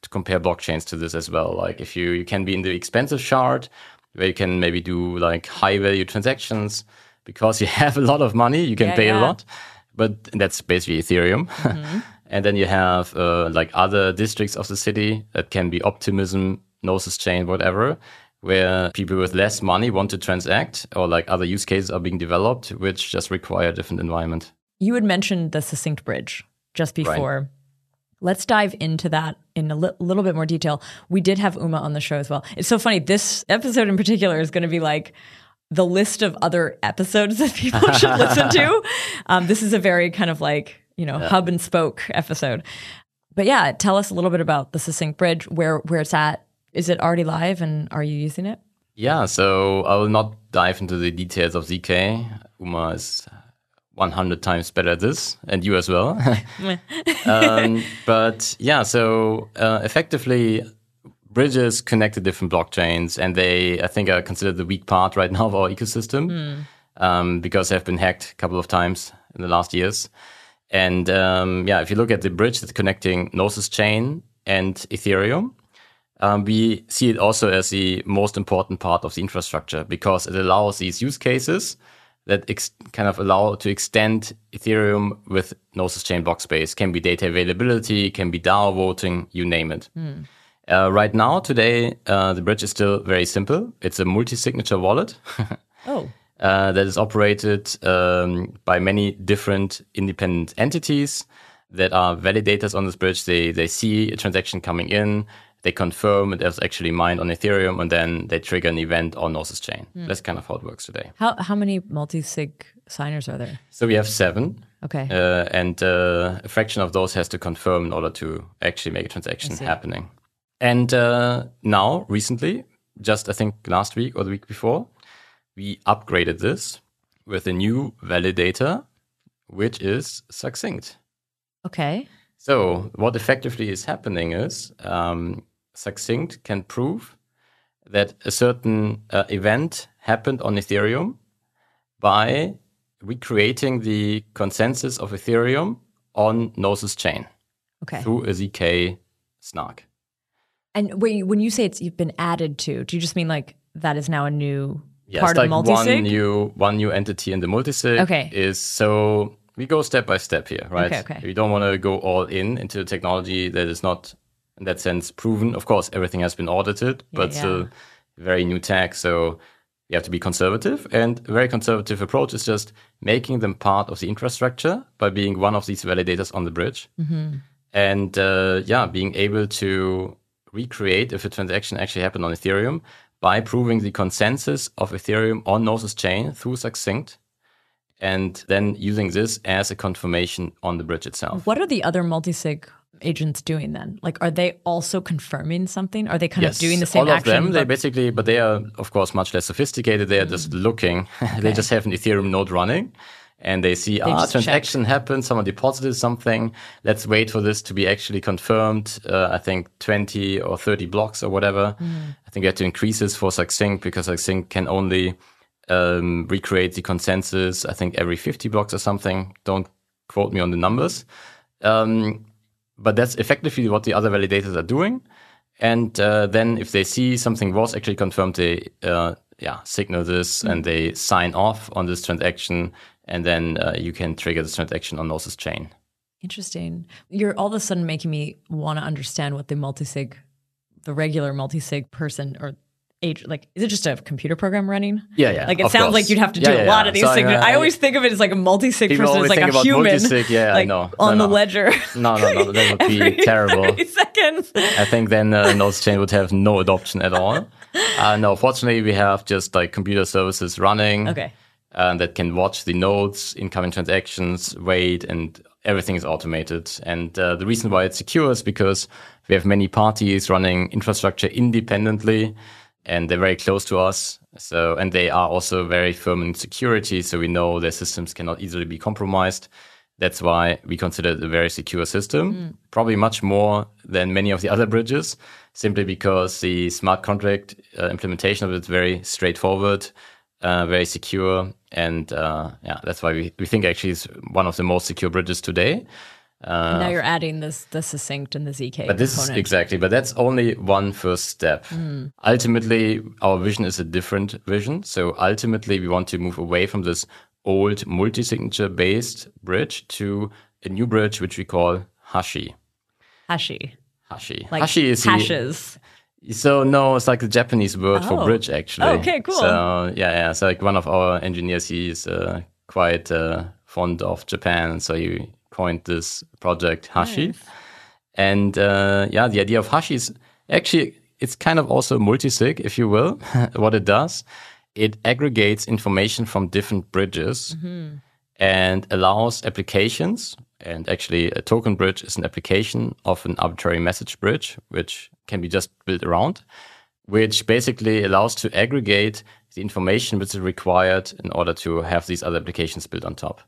compare blockchains to this as well. Like if you can be in the expensive shard where you can maybe do like high value transactions, because you have a lot of money, you can pay a lot, but that's basically Ethereum. Mm-hmm. And then you have like other districts of the city that can be Optimism, Gnosis Chain, whatever, where people with less money want to transact, or like other use cases are being developed, which just require a different environment. You had mentioned the Succinct Bridge just before. Right. Let's dive into that in a little bit more detail. We did have Uma on the show as well. It's so funny. This episode in particular is going to be like the list of other episodes that people should listen to. This is a very kind of like, hub and spoke episode. But yeah, tell us a little bit about the Succinct Bridge, where it's at. Is it already live and are you using it? Yeah, so I will not dive into the details of ZK. Uma is 100 times better at this, and you as well. But yeah, so effectively, bridges connect to different blockchains, and they, I think, are considered the weak part right now of our ecosystem because they have been hacked a couple of times in the last years. And if you look at the bridge that's connecting Gnosis Chain and Ethereum, we see it also as the most important part of the infrastructure because it allows these use cases that kind of allow to extend Ethereum with Gnosis Chain block space. Can be data availability, can be DAO voting, you name it. Mm. Right now, today, the bridge is still very simple. It's a multi-signature wallet that is operated by many different independent entities that are validators on this bridge. They see a transaction coming in, they confirm it is actually mined on Ethereum, and then they trigger an event on Gnosis Chain. Mm. That's kind of how it works today. How many multi-sig signers are there? So we have 7. Okay. And a fraction of those has to confirm in order to actually make a transaction happening. And now, recently, just I think last week or the week before, we upgraded this with a new validator, which is Succinct. Okay. So what effectively is happening is Succinct can prove that a certain event happened on Ethereum by recreating the consensus of Ethereum on Gnosis Chain through a ZK snark. And wait, when you say it's you've been added to, do you just mean like that is now a new part of multisig? Yes, like one new entity in the multisig. Okay. So we go step by step here, right? Okay. We don't want to go all in into technology that is not, in that sense, proven. Of course, everything has been audited, but still very new tech. So you have to be conservative. And a very conservative approach is just making them part of the infrastructure by being one of these validators on the bridge. Mm-hmm. And being able to recreate if a transaction actually happened on Ethereum by proving the consensus of Ethereum on Gnosis Chain through Succinct, and then using this as a confirmation on the bridge itself. What are the other multisig agents doing then? Like, are they also confirming something? Are they kind of doing the same action? All of them, but... they are, of course, much less sophisticated. They are just looking. Okay. They just have an Ethereum node running. And they see, transaction happened, someone deposited something, let's wait for this to be actually confirmed, I think 20 or 30 blocks or whatever. Mm. I think we had to increase this for Succinct because Succinct can only recreate the consensus, I think every 50 blocks or something. Don't quote me on the numbers. But that's effectively what the other validators are doing. And then if they see something was actually confirmed, they signal this and they sign off on this transaction. And then you can trigger this transaction on Gnosis Chain. Interesting. You're all of a sudden making me want to understand what the regular multisig person or age, like, is it just a computer program running? Yeah. Like, it sounds like you'd have to do a lot of these things. I always think of it as like a multisig person is like a human the ledger. No, that would be terrible. 30 seconds. I think then Gnosis Chain would have no adoption at all. No, fortunately, we have just like computer services running. Okay. That can watch the nodes, incoming transactions, wait, and everything is automated. And the reason why it's secure is because we have many parties running infrastructure independently, and they're very close to us. So, and they are also very firm in security, so we know their systems cannot easily be compromised. That's why we consider it a very secure system, probably much more than many of the other bridges, simply because the smart contract implementation of it is very straightforward, very secure, and that's why we think actually it's one of the most secure bridges today. Now you're adding the Succinct and the ZK but this component. But that's only one first step. Ultimately, our vision is a different vision. So ultimately, we want to move away from this old multi-signature-based bridge to a new bridge, which we call Hashi. Hashi. Like Hashi is hashes. So no, it's like the Japanese word for bridge, actually. Oh, okay, cool. So so like one of our engineers, he's quite fond of Japan, so he coined this project Hashi. Nice. And the idea of Hashi is actually it's kind of also multisig, if you will. What it does, it aggregates information from different bridges and allows applications. And actually, a token bridge is an application of an arbitrary message bridge, which can be just built around, which basically allows to aggregate the information which is required in order to have these other applications built on top.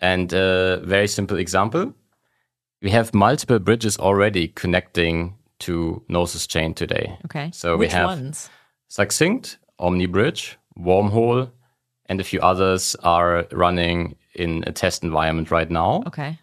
And a very simple example, we have multiple bridges already connecting to Gnosis Chain today. Okay. So which we have ones? Succinct, OmniBridge, Wormhole, and a few others are running in a test environment right now. Okay.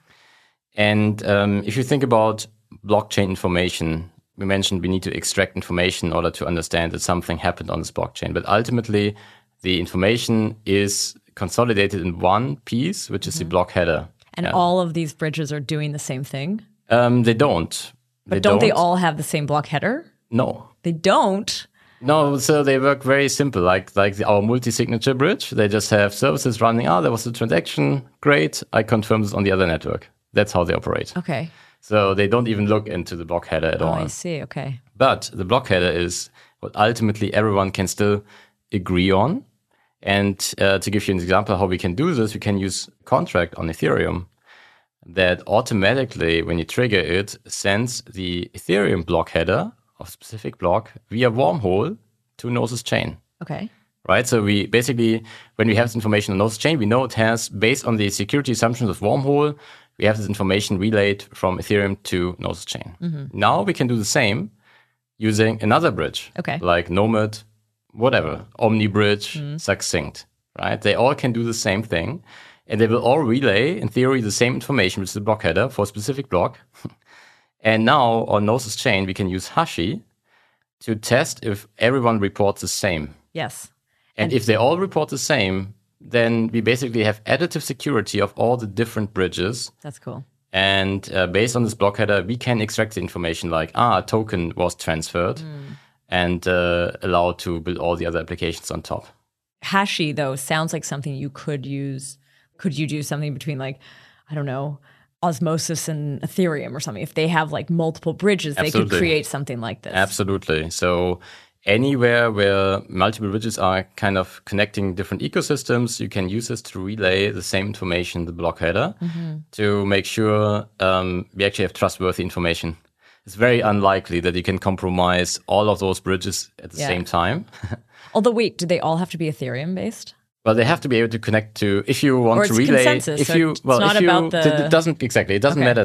And if you think about blockchain information, we mentioned we need to extract information in order to understand that something happened on this blockchain. But ultimately, the information is consolidated in one piece, which is the block header. And all of these bridges are doing the same thing? They don't. But don't they all have the same block header? No. They don't? No, so they work very simple, like our multi-signature bridge. They just have services running. There was a transaction. Great. I confirm this on the other network. That's how they operate. Okay. So they don't even look into the block header at all. I see. Okay. But the block header is what ultimately everyone can still agree on. And to give you an example how we can do this, we can use contract on Ethereum that automatically, when you trigger it, sends the Ethereum block header of specific block via Wormhole to Gnosis Chain. Okay. Right? So we basically, when we have this information on Gnosis Chain, we know it has, based on the security assumptions of Wormhole, we have this information relayed from Ethereum to Gnosis Chain. Mm-hmm. Now we can do the same using another bridge. Okay. Like Nomad, whatever, OmniBridge, Succinct. Right? They all can do the same thing. And they will all relay, in theory, the same information, which is the block header for a specific block. And now on Gnosis Chain, we can use Hashi to test if everyone reports the same. Yes. And if they all report the same, then we basically have additive security of all the different bridges. That's cool. And based on this block header, we can extract the information like, a token was transferred and allowed to build all the other applications on top. Hashi, though, sounds like something you could use. Could you do something between, like, I don't know, Osmosis and Ethereum or something? If they have like multiple bridges, Absolutely. They could create something like this. Absolutely. So anywhere where multiple bridges are kind of connecting different ecosystems, you can use this to relay the same information, the block header, to make sure we actually have trustworthy information. It's very unlikely that you can compromise all of those bridges at the same time. Although, wait, do they all have to be Ethereum-based? Well, they have to be able to connect to, if you want to relay, it doesn't matter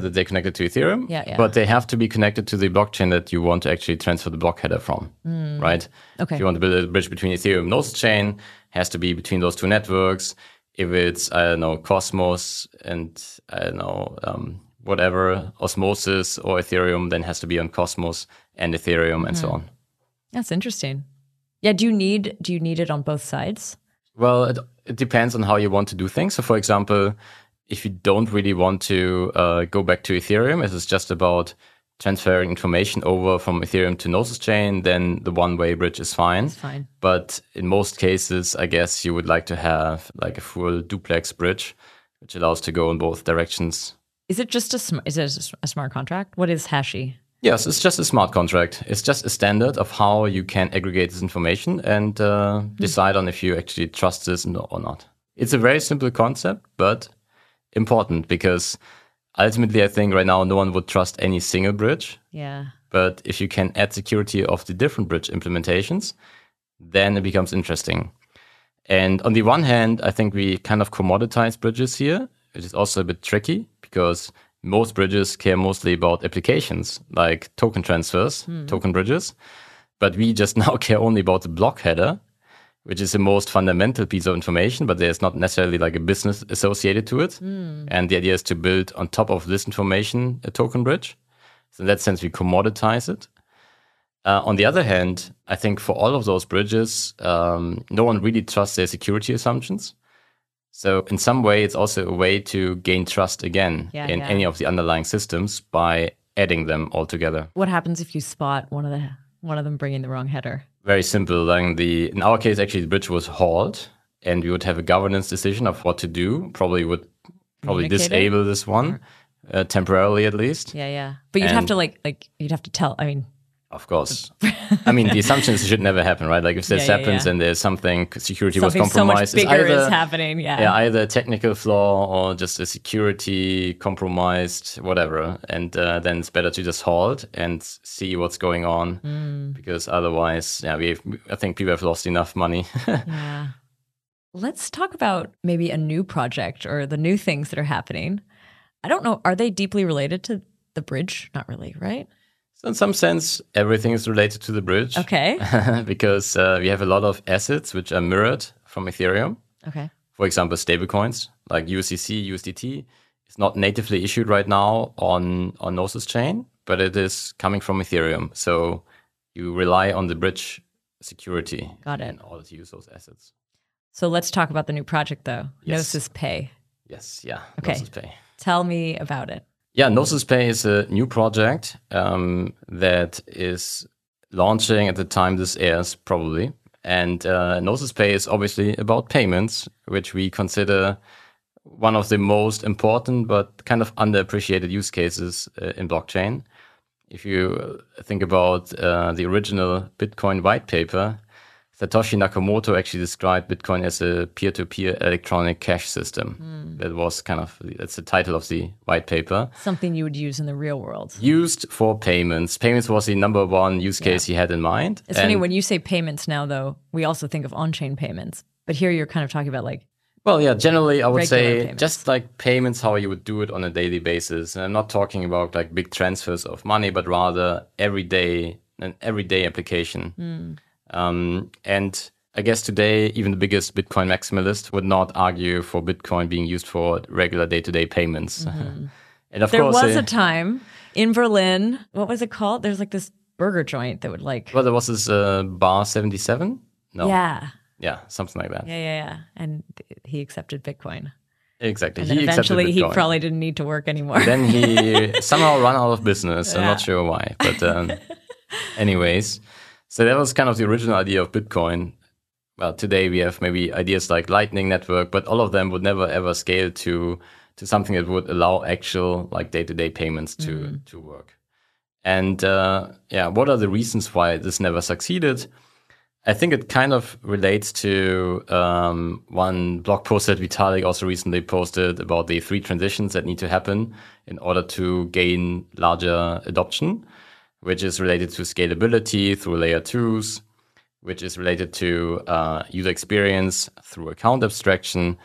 that they're connected to Ethereum, but they have to be connected to the blockchain that you want to actually transfer the block header from, right? Okay. If you want to build a bridge between Ethereum and Gnosis Chain, has to be between those two networks. If it's, I don't know, Cosmos and, I don't know, whatever, Osmosis or Ethereum, then has to be on Cosmos and Ethereum and so on. That's interesting. Yeah, do you need it on both sides? Well, it depends on how you want to do things. So, for example, if you don't really want to go back to Ethereum, if it's just about transferring information over from Ethereum to Gnosis Chain, then the one-way bridge is fine. It's fine. But in most cases, I guess you would like to have like a full duplex bridge, which allows to go in both directions. Is it a smart contract? What is Hashi? Yes, it's just a smart contract. It's just a standard of how you can aggregate this information and decide on if you actually trust this or not. It's a very simple concept, but important, because ultimately I think right now no one would trust any single bridge. Yeah. But if you can add security of the different bridge implementations, then it becomes interesting. And on the one hand, I think we kind of commoditize bridges here, which is also a bit tricky because most bridges care mostly about applications, like token transfers, token bridges. But we just now care only about the block header, which is the most fundamental piece of information, but there's not necessarily like a business associated to it. And the idea is to build on top of this information a token bridge. So in that sense, we commoditize it. On the other hand, I think for all of those bridges, no one really trusts their security assumptions. So in some way, it's also a way to gain trust again in any of the underlying systems by adding them all together. What happens if you spot one of them bringing the wrong header? Very simple. Like in our case, actually, the bridge was hauled, and we would have a governance decision of what to do. Probably disable this one temporarily, at least. Yeah. But you'd have to you'd have to tell. I mean. Of course. I mean, the assumptions should never happen, right? Like if this happens and there's something was compromised. Something so much bigger is happening, either a technical flaw or just a security compromised, whatever. And then it's better to just halt and see what's going on because otherwise, I think people have lost enough money. Let's talk about maybe a new project or the new things that are happening. I don't know. Are they deeply related to the bridge? Not really, right? So in some sense, everything is related to the bridge. Okay. Because we have a lot of assets which are mirrored from Ethereum. Okay. For example, stablecoins like USDC, USDT. It's not natively issued right now on Gnosis Chain, but it is coming from Ethereum. So you rely on the bridge security in order to use those assets. So let's talk about the new project, though. Yes. Gnosis Pay. Yes, yeah. Okay. Gnosis Pay. Tell me about it. Yeah, Gnosis Pay is a new project that is launching at the time this airs, probably. And Gnosis Pay is obviously about payments, which we consider one of the most important but kind of underappreciated use cases in blockchain. If you think about the original Bitcoin white paper, Satoshi Nakamoto actually described Bitcoin as a peer-to-peer electronic cash system. That was that's the title of the white paper. Something you would use in the real world. Used for payments. Payments was the number one use case he had in mind. It's funny, when you say payments now, though, we also think of on-chain payments. But here you're kind of talking about like... Well, yeah, generally I would say payments. Just like payments, how you would do it on a daily basis. And I'm not talking about like big transfers of money, but rather an everyday application. And I guess today, even the biggest Bitcoin maximalist would not argue for Bitcoin being used for regular day-to-day payments. And of course, there was a time in Berlin. What was it called? There's like this burger joint that would like. Well, there was this Bar 77. No. Yeah. Yeah, something like that. Yeah, yeah, yeah. And he accepted Bitcoin. Exactly. And eventually, he probably didn't need to work anymore. And then he somehow ran out of business. Yeah. I'm not sure why, but anyways, so that was kind of the original idea of Bitcoin. Well, today we have maybe ideas like Lightning Network, but all of them would never ever scale to something that would allow actual like day-to-day payments to work. And yeah, what are the reasons why this never succeeded? I think it kind of relates to one blog post that Vitalik also recently posted about the three transitions that need to happen in order to gain larger adoption, which is related to scalability through layer 2s, which is related to user experience through account abstraction,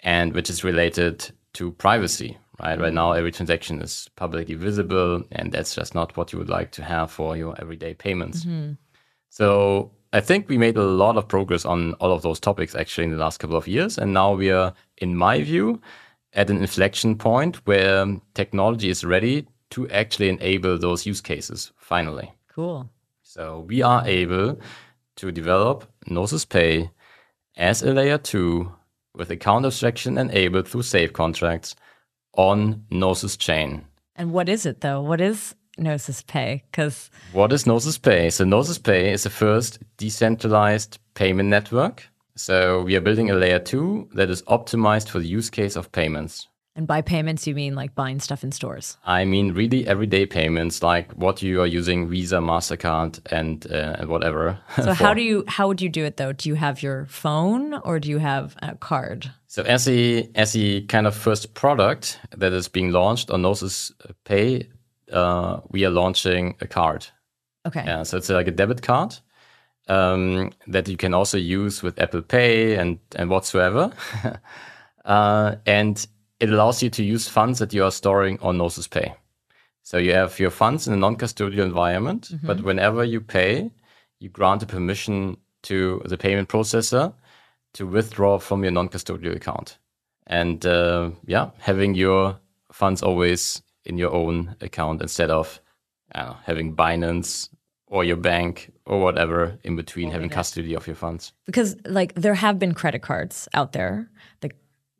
and which is related to privacy. Right? Right now, every transaction is publicly visible, and that's just not what you would like to have for your everyday payments. Mm-hmm. So I think we made a lot of progress on all of those topics actually in the last couple of years. And now we are, in my view, at an inflection point where technology is ready to actually enable those use cases finally. Cool. So we are able to develop Gnosis Pay as a layer 2 with account abstraction enabled through SAFE contracts on Gnosis Chain. And what is it though? What is Gnosis Pay? Because what is Gnosis Pay? So Gnosis Pay is the first decentralized payment network. So we are building a layer 2 that is optimized for the use case of payments. And by payments, you mean like buying stuff in stores? I mean really everyday payments, like what you are using Visa, MasterCard, and whatever. So how would you do it though? Do you have your phone or do you have a card? So as a kind of first product that is being launched on Gnosis Pay, we are launching a card. Okay. Yeah, so it's like a debit card that you can also use with Apple Pay and whatsoever. And it allows you to use funds that you are storing on Gnosis Pay. So you have your funds in a non-custodial environment, mm-hmm. but whenever you pay, you grant a permission to the payment processor to withdraw from your non-custodial account. And yeah, having your funds always in your own account instead of having Binance or your bank or whatever in between, having custody of your funds. Because like there have been credit cards out there.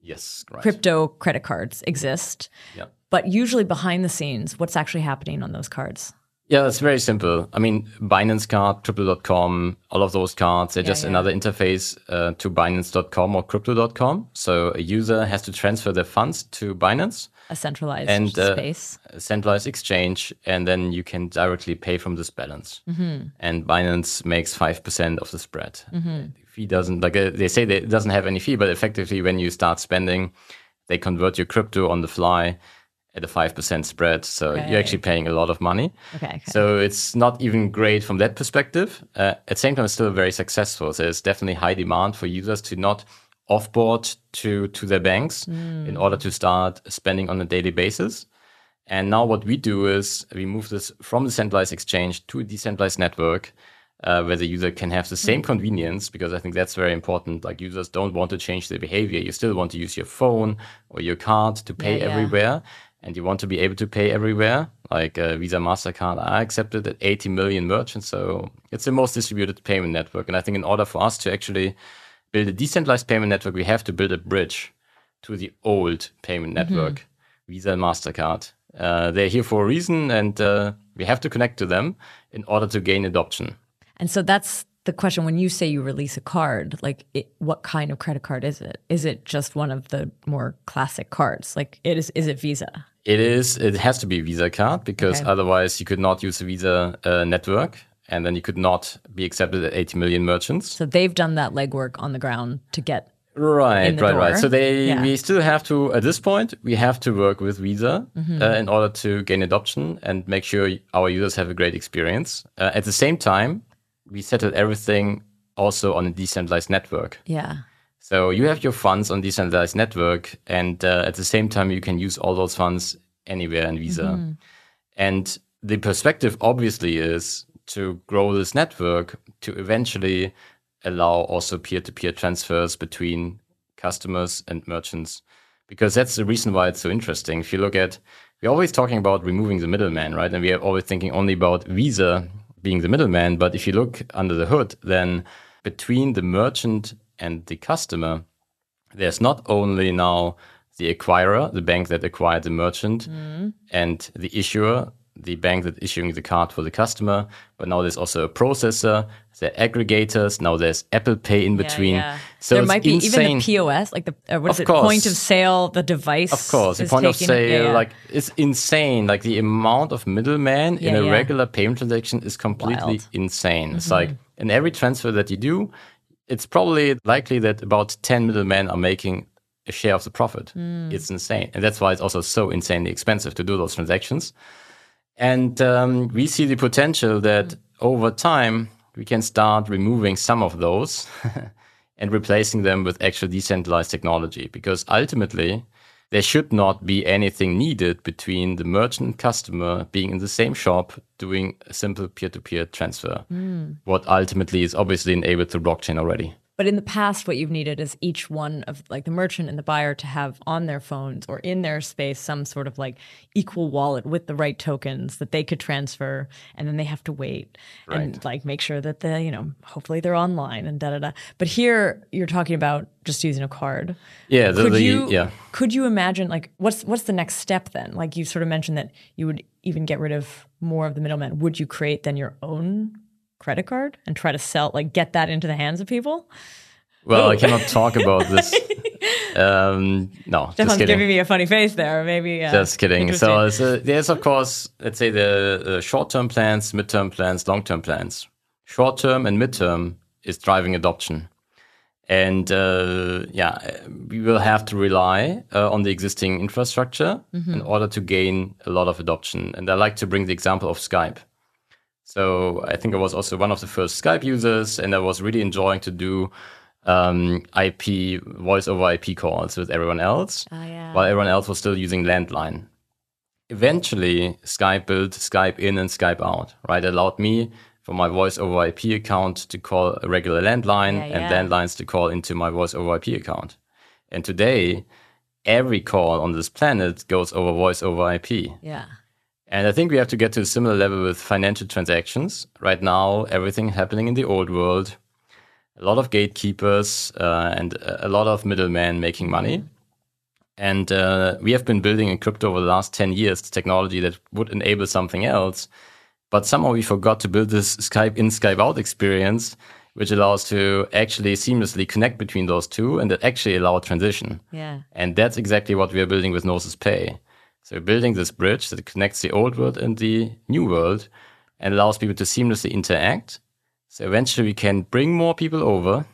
Yes, right. Crypto credit cards exist. Yeah. But usually behind the scenes, what's actually happening on those cards? Yeah, it's very simple. I mean, Binance Card, Crypto.com, all of those cards, they're just another interface to Binance.com or Crypto.com. So a user has to transfer their funds to Binance. A centralized space. A centralized exchange, and then you can directly pay from this balance. Mm-hmm. And Binance makes 5% of the spread. Mm-hmm. Fee doesn't, like they say it doesn't have any fee, but effectively when you start spending, they convert your crypto on the fly at a 5% spread. So you're actually paying a lot of money. Okay. So it's not even great from that perspective. At the same time, it's still very successful. So there's definitely high demand for users to not offboard to their banks in order to start spending on a daily basis. And now what we do is we move this from the centralized exchange to a decentralized network where the user can have the same convenience, because I think that's very important. Like users don't want to change their behavior. You still want to use your phone or your card to pay everywhere. And you want to be able to pay everywhere, like Visa, MasterCard are accepted at 80 million merchants. So it's the most distributed payment network. And I think in order for us to actually build a decentralized payment network, we have to build a bridge to the old payment network, Visa and MasterCard. They're here for a reason, and we have to connect to them in order to gain adoption. And so that's the question. When you say you release a card, like what kind of credit card is it? Is it just one of the more classic cards? Like is it Visa? It is. It has to be a Visa card, because otherwise you could not use the Visa network. And then you could not be accepted at 80 million merchants. So they've done that legwork on the ground to get in the door. So we still have to, at this point, we have to work with Visa in order to gain adoption and make sure our users have a great experience. At the same time, we settle everything also on a decentralized network. Yeah. So you have your funds on decentralized network, and at the same time, you can use all those funds anywhere in Visa. Mm-hmm. And the perspective obviously is to grow this network to eventually allow also peer-to-peer transfers between customers and merchants. Because that's the reason why it's so interesting. If you look at we're always talking about removing the middleman, right? And we are always thinking only about Visa being the middleman. But if you look under the hood, then between the merchant and the customer, there's not only now the acquirer, the bank that acquired the merchant, and the issuer, the bank that's issuing the card for the customer, but now there's also a processor, there are aggregators, now there's Apple Pay in between. So there might be even the POS, like the point of sale, the device. Of course, the point of sale, like it's insane. Like the amount of middlemen in a regular payment transaction is completely insane. It's like in every transfer that you do, it's probably likely that about 10 middlemen are making a share of the profit. It's insane. And that's why it's also so insanely expensive to do those transactions. And we see the potential that over time, we can start removing some of those and replacing them with actual decentralized technology. Because ultimately, there should not be anything needed between the merchant and customer being in the same shop, doing a simple peer-to-peer transfer. What ultimately is obviously enabled through blockchain already. But in the past, what you've needed is each one of like the merchant and the buyer to have on their phones or in their space some sort of like equal wallet with the right tokens that they could transfer, and then they have to wait and like make sure that they, you know, hopefully they're online and da-da-da. But here you're talking about just using a card. Could you imagine like what's the next step then? Like you sort of mentioned that you would even get rid of more of the middleman. Would you create then your own credit card and try to sell, like get that into the hands of people? Well, I cannot talk about this. No, Stefan's just giving me a funny face there. Maybe just kidding. So there's, of course, let's say the short-term plans, mid-term plans, long-term plans. Short-term and mid-term is driving adoption. And we will have to rely on the existing infrastructure in order to gain a lot of adoption. And I like to bring the example of Skype. So I think I was also one of the first Skype users, and I was really enjoying to do IP, voice over IP calls with everyone else, while everyone else was still using landline. Eventually, Skype built Skype in and Skype out, right? It allowed me for my voice over IP account to call a regular landline and landlines to call into my voice over IP account. And today, every call on this planet goes over voice over IP. Yeah. And I think we have to get to a similar level with financial transactions. Right now, everything happening in the old world, a lot of gatekeepers and a lot of middlemen making money. And we have been building in crypto over the last 10 years technology that would enable something else. But somehow we forgot to build this Skype in, Skype out experience, which allows to actually seamlessly connect between those two and that actually allow transition. Yeah. And that's exactly what we are building with Gnosis Pay. So we're building this bridge that connects the old world and the new world and allows people to seamlessly interact. So eventually we can bring more people over.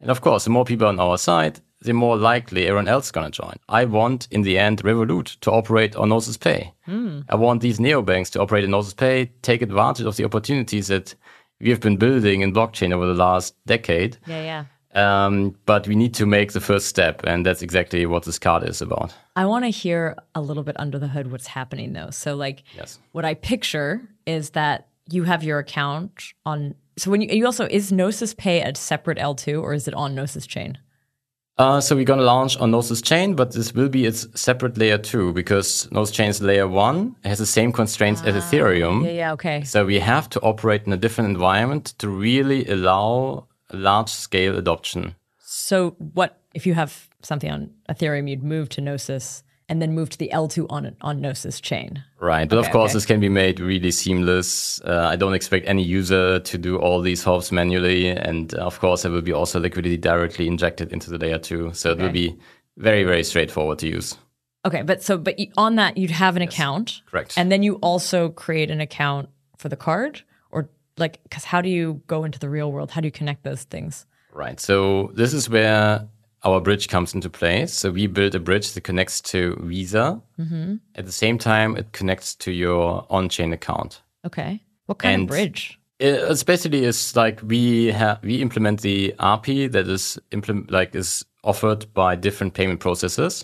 And of course, the more people on our side, the more likely everyone else is going to join. I want, in the end, Revolut to operate on Gnosis Pay. I want these neobanks to operate on Gnosis Pay, take advantage of the opportunities that we have been building in blockchain over the last decade. But we need to make the first step, and that's exactly what this card is about. I want to hear a little bit under the hood what's happening, though. So, like, what I picture is that you have your account on. So, when you also, is Gnosis Pay a separate L2, or is it on Gnosis Chain? So we're going to launch on Gnosis Chain, but this will be its separate layer 2 because Gnosis Chain's layer 1 has the same constraints as Ethereum. So we have to operate in a different environment to really allow large-scale adoption. So what if you have something on Ethereum, you'd move to Gnosis and then move to the L2 on Gnosis Chain. Right. But of course, this can be made really seamless. I don't expect any user to do all these hops manually. And of course, there will be also liquidity directly injected into the layer 2. So it will be very, very straightforward to use. Okay. But on that, you'd have an account. Correct. And then you also create an account for the card. Like, because how do you go into the real world? How do you connect those things? Right. So this is where our bridge comes into play. So we build a bridge that connects to Visa. At the same time, it connects to your on-chain account. Okay. What kind of bridge? It's basically like we implement the API that is offered by different payment processors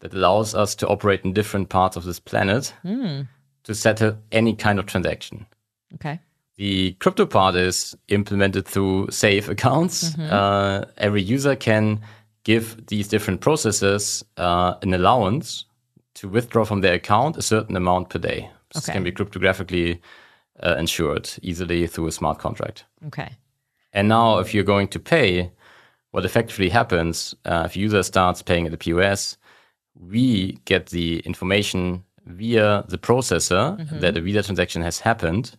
that allows us to operate in different parts of this planet to settle any kind of transaction. Okay. The crypto part is implemented through SAFE accounts. Every user can give these different processes an allowance to withdraw from their account a certain amount per day. This can be cryptographically ensured easily through a smart contract. Okay. And now if you're going to pay, what effectively happens, if a user starts paying at the POS, we get the information via the processor that a Visa transaction has happened.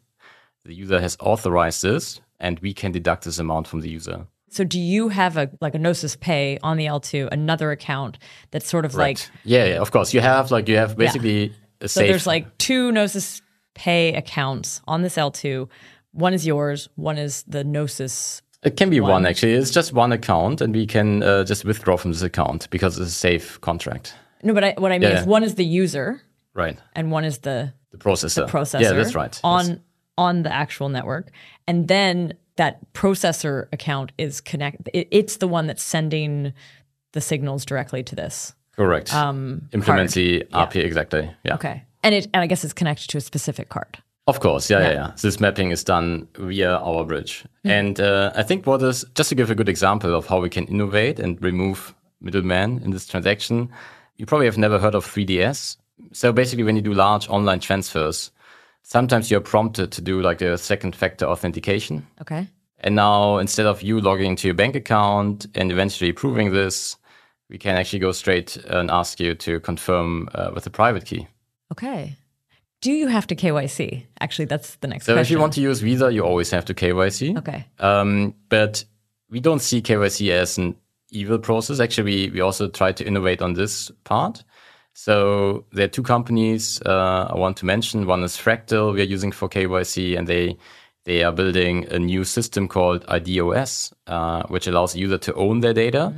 The user has authorized this, and we can deduct this amount from the user. So do you have a Gnosis Pay on the L2, another account that's sort of like... Yeah, of course. You have basically a SAFE. So there's like two Gnosis Pay accounts on this L2. One is yours, one is the Gnosis... It can be one, actually. It's just one account, and we can just withdraw from this account because it's a SAFE contract. No, but what I mean is one is the user... Right. And one is the processor. The processor. Yeah, that's right. On the actual network. And then... that processor account is it's the one that's sending the signals directly to this. Correct. Implements the RP exactly. Yeah. Okay. And I guess it's connected to a specific card. Of course. Yeah. This mapping is done via our bridge. Mm-hmm. And I think just to give a good example of how we can innovate and remove middlemen in this transaction, you probably have never heard of 3DS. So basically, when you do large online transfers, sometimes you're prompted to do like a second factor authentication. Okay. And now instead of you logging into your bank account and eventually proving this, we can actually go straight and ask you to confirm with a private key. Okay. Do you have to KYC? Actually, that's the next question. So if you want to use Visa, you always have to KYC. Okay. But we don't see KYC as an evil process. Actually, we also try to innovate on this part. So there are two companies I want to mention. One is Fractal, we are using for KYC, and they are building a new system called IDOS, which allows the user to own their data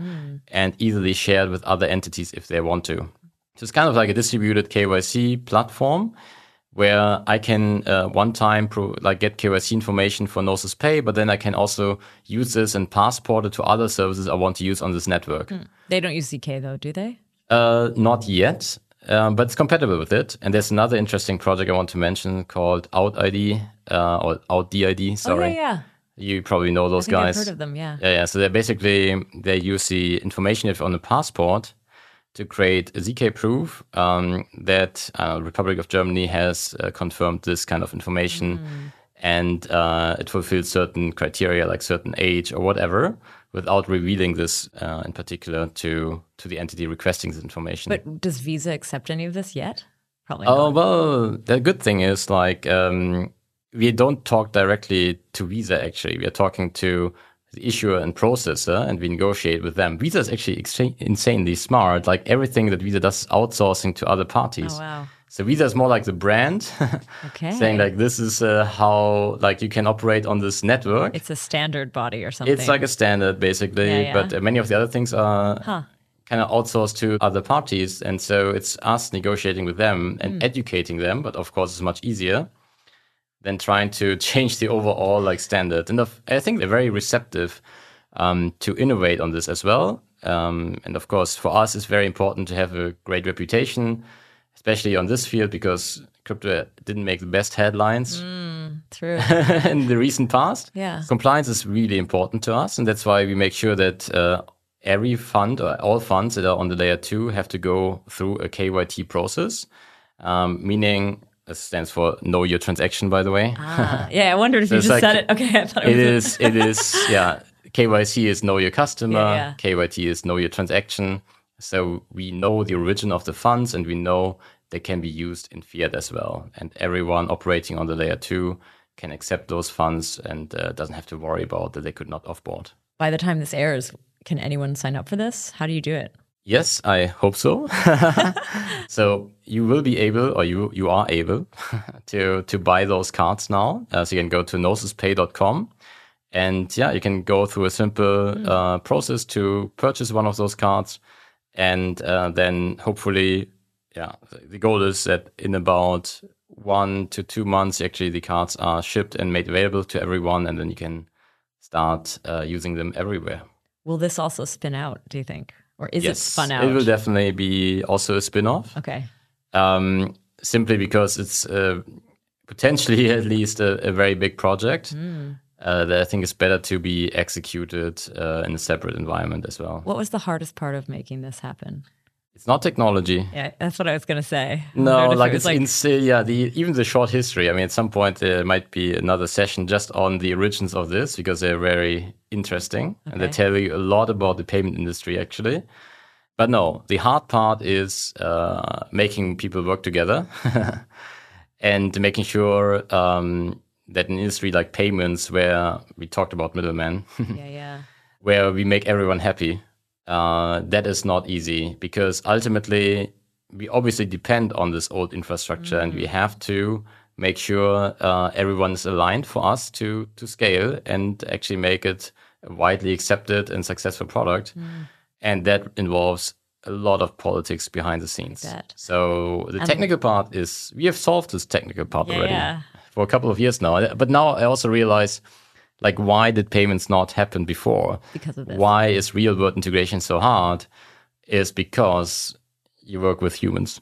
and easily share it with other entities if they want to. So it's kind of like a distributed KYC platform where I can one time get KYC information for Gnosis Pay, but then I can also use this and passport it to other services I want to use on this network. Mm. They don't use ZK though, do they? Not yet, but it's compatible with it. And there's another interesting project I want to mention called OutID, or OutDID, sorry. Oh, yeah. You probably know those guys. I've heard of them, yeah. Yeah. So they use the information on the passport to create a ZK proof that Republic of Germany has confirmed this kind of information. Mm. And it fulfills certain criteria, like certain age or whatever, without revealing this in particular to the entity requesting this information. But does Visa accept any of this yet? Probably not. Oh, well, the good thing is we don't talk directly to Visa, actually. We are talking to the issuer and processor, and we negotiate with them. Visa is actually insanely smart. Like, everything that Visa does is outsourcing to other parties. Oh, wow. So Visa is more like the brand, saying this is how you can operate on this network. It's a standard body or something. It's like a standard, basically, but many of the other things are kind of outsourced to other parties. And so it's us negotiating with them and educating them, but of course it's much easier than trying to change the overall standard. And I think they're very receptive to innovate on this as well. And of course, for us, it's very important to have a great reputation, especially on this field, because crypto didn't make the best headlines true. in the recent past. Yeah. Compliance is really important to us, and that's why we make sure that every fund or all funds that are on the layer 2 have to go through a KYT process, meaning it stands for Know Your Transaction, by the way. Yeah, I wondered if so you just said it. Okay, I thought it is, yeah. KYC is Know Your Customer. Yeah. KYT is Know Your Transaction. So we know the origin of the funds, and we know they can be used in fiat as well. And everyone operating on the layer 2 can accept those funds and doesn't have to worry about that they could not offboard. By the time this airs, can anyone sign up for this? How do you do it? Yes, I hope so. So you will be able, or you are able, to buy those cards now. So you can go to gnosispay.com. And you can go through a simple process to purchase one of those cards. And then hopefully, the goal is that in about 1 to 2 months, actually, the cards are shipped and made available to everyone, and then you can start using them everywhere. Will this also spin out, do you think? Or is it spun out? It will definitely be also a spin-off. Okay. Simply because it's potentially at least a very big project. Mm. That I think is better to be executed in a separate environment as well. What was the hardest part of making this happen? It's not technology. Yeah, that's what I was going to say. No, like it's like... insane. Yeah, even the short history. I mean, at some point there might be another session just on the origins of this because they're very interesting and they tell you a lot about the payment industry actually. But no, the hard part is making people work together and making sure that an industry like payments, where we talked about middlemen, where we make everyone happy. That is not easy because ultimately we obviously depend on this old infrastructure and we have to make sure everyone is aligned for us to scale and actually make it a widely accepted and successful product. And that involves a lot of politics behind the scenes. Like so the technical part is, we have solved this technical part already for a couple of years now. But now I also realize... like, why did payments not happen before? Because of this. Why is real-world integration so hard? Is because you work with humans.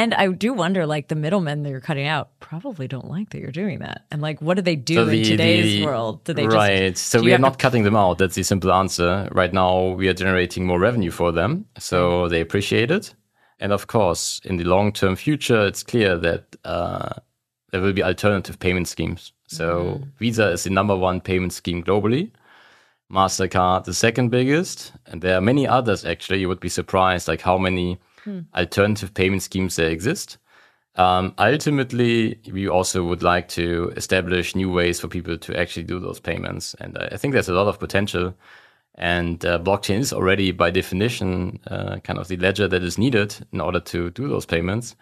And I do wonder, like, the middlemen that you're cutting out probably don't like that you're doing that. And, like, what do they do in today's world? Do they just, so we are not cutting them out. That's the simple answer. Right now, we are generating more revenue for them. So they appreciate it. And, of course, in the long-term future, it's clear that there will be alternative payment schemes. So Visa is the #1 payment scheme globally. MasterCard, the second biggest. And there are many others, actually. You would be surprised like how many alternative payment schemes there exist. Ultimately, we also would like to establish new ways for people to actually do those payments. And I think there's a lot of potential. And blockchain is already, by definition, kind of the ledger that is needed in order to do those payments.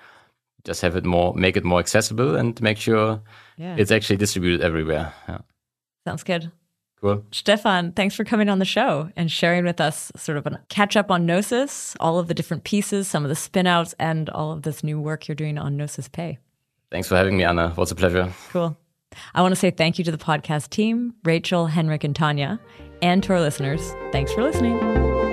Just have it more, make it more accessible and make sure it's actually distributed everywhere. Yeah. Sounds good. Cool. Stefan, thanks for coming on the show and sharing with us sort of a catch up on Gnosis, all of the different pieces, some of the spin outs and all of this new work you're doing on Gnosis Pay. Thanks for having me, Anna. It was a pleasure. Cool. I want to say thank you to the podcast team, Rachel, Henrik, and Tanya, and to our listeners. Thanks for listening.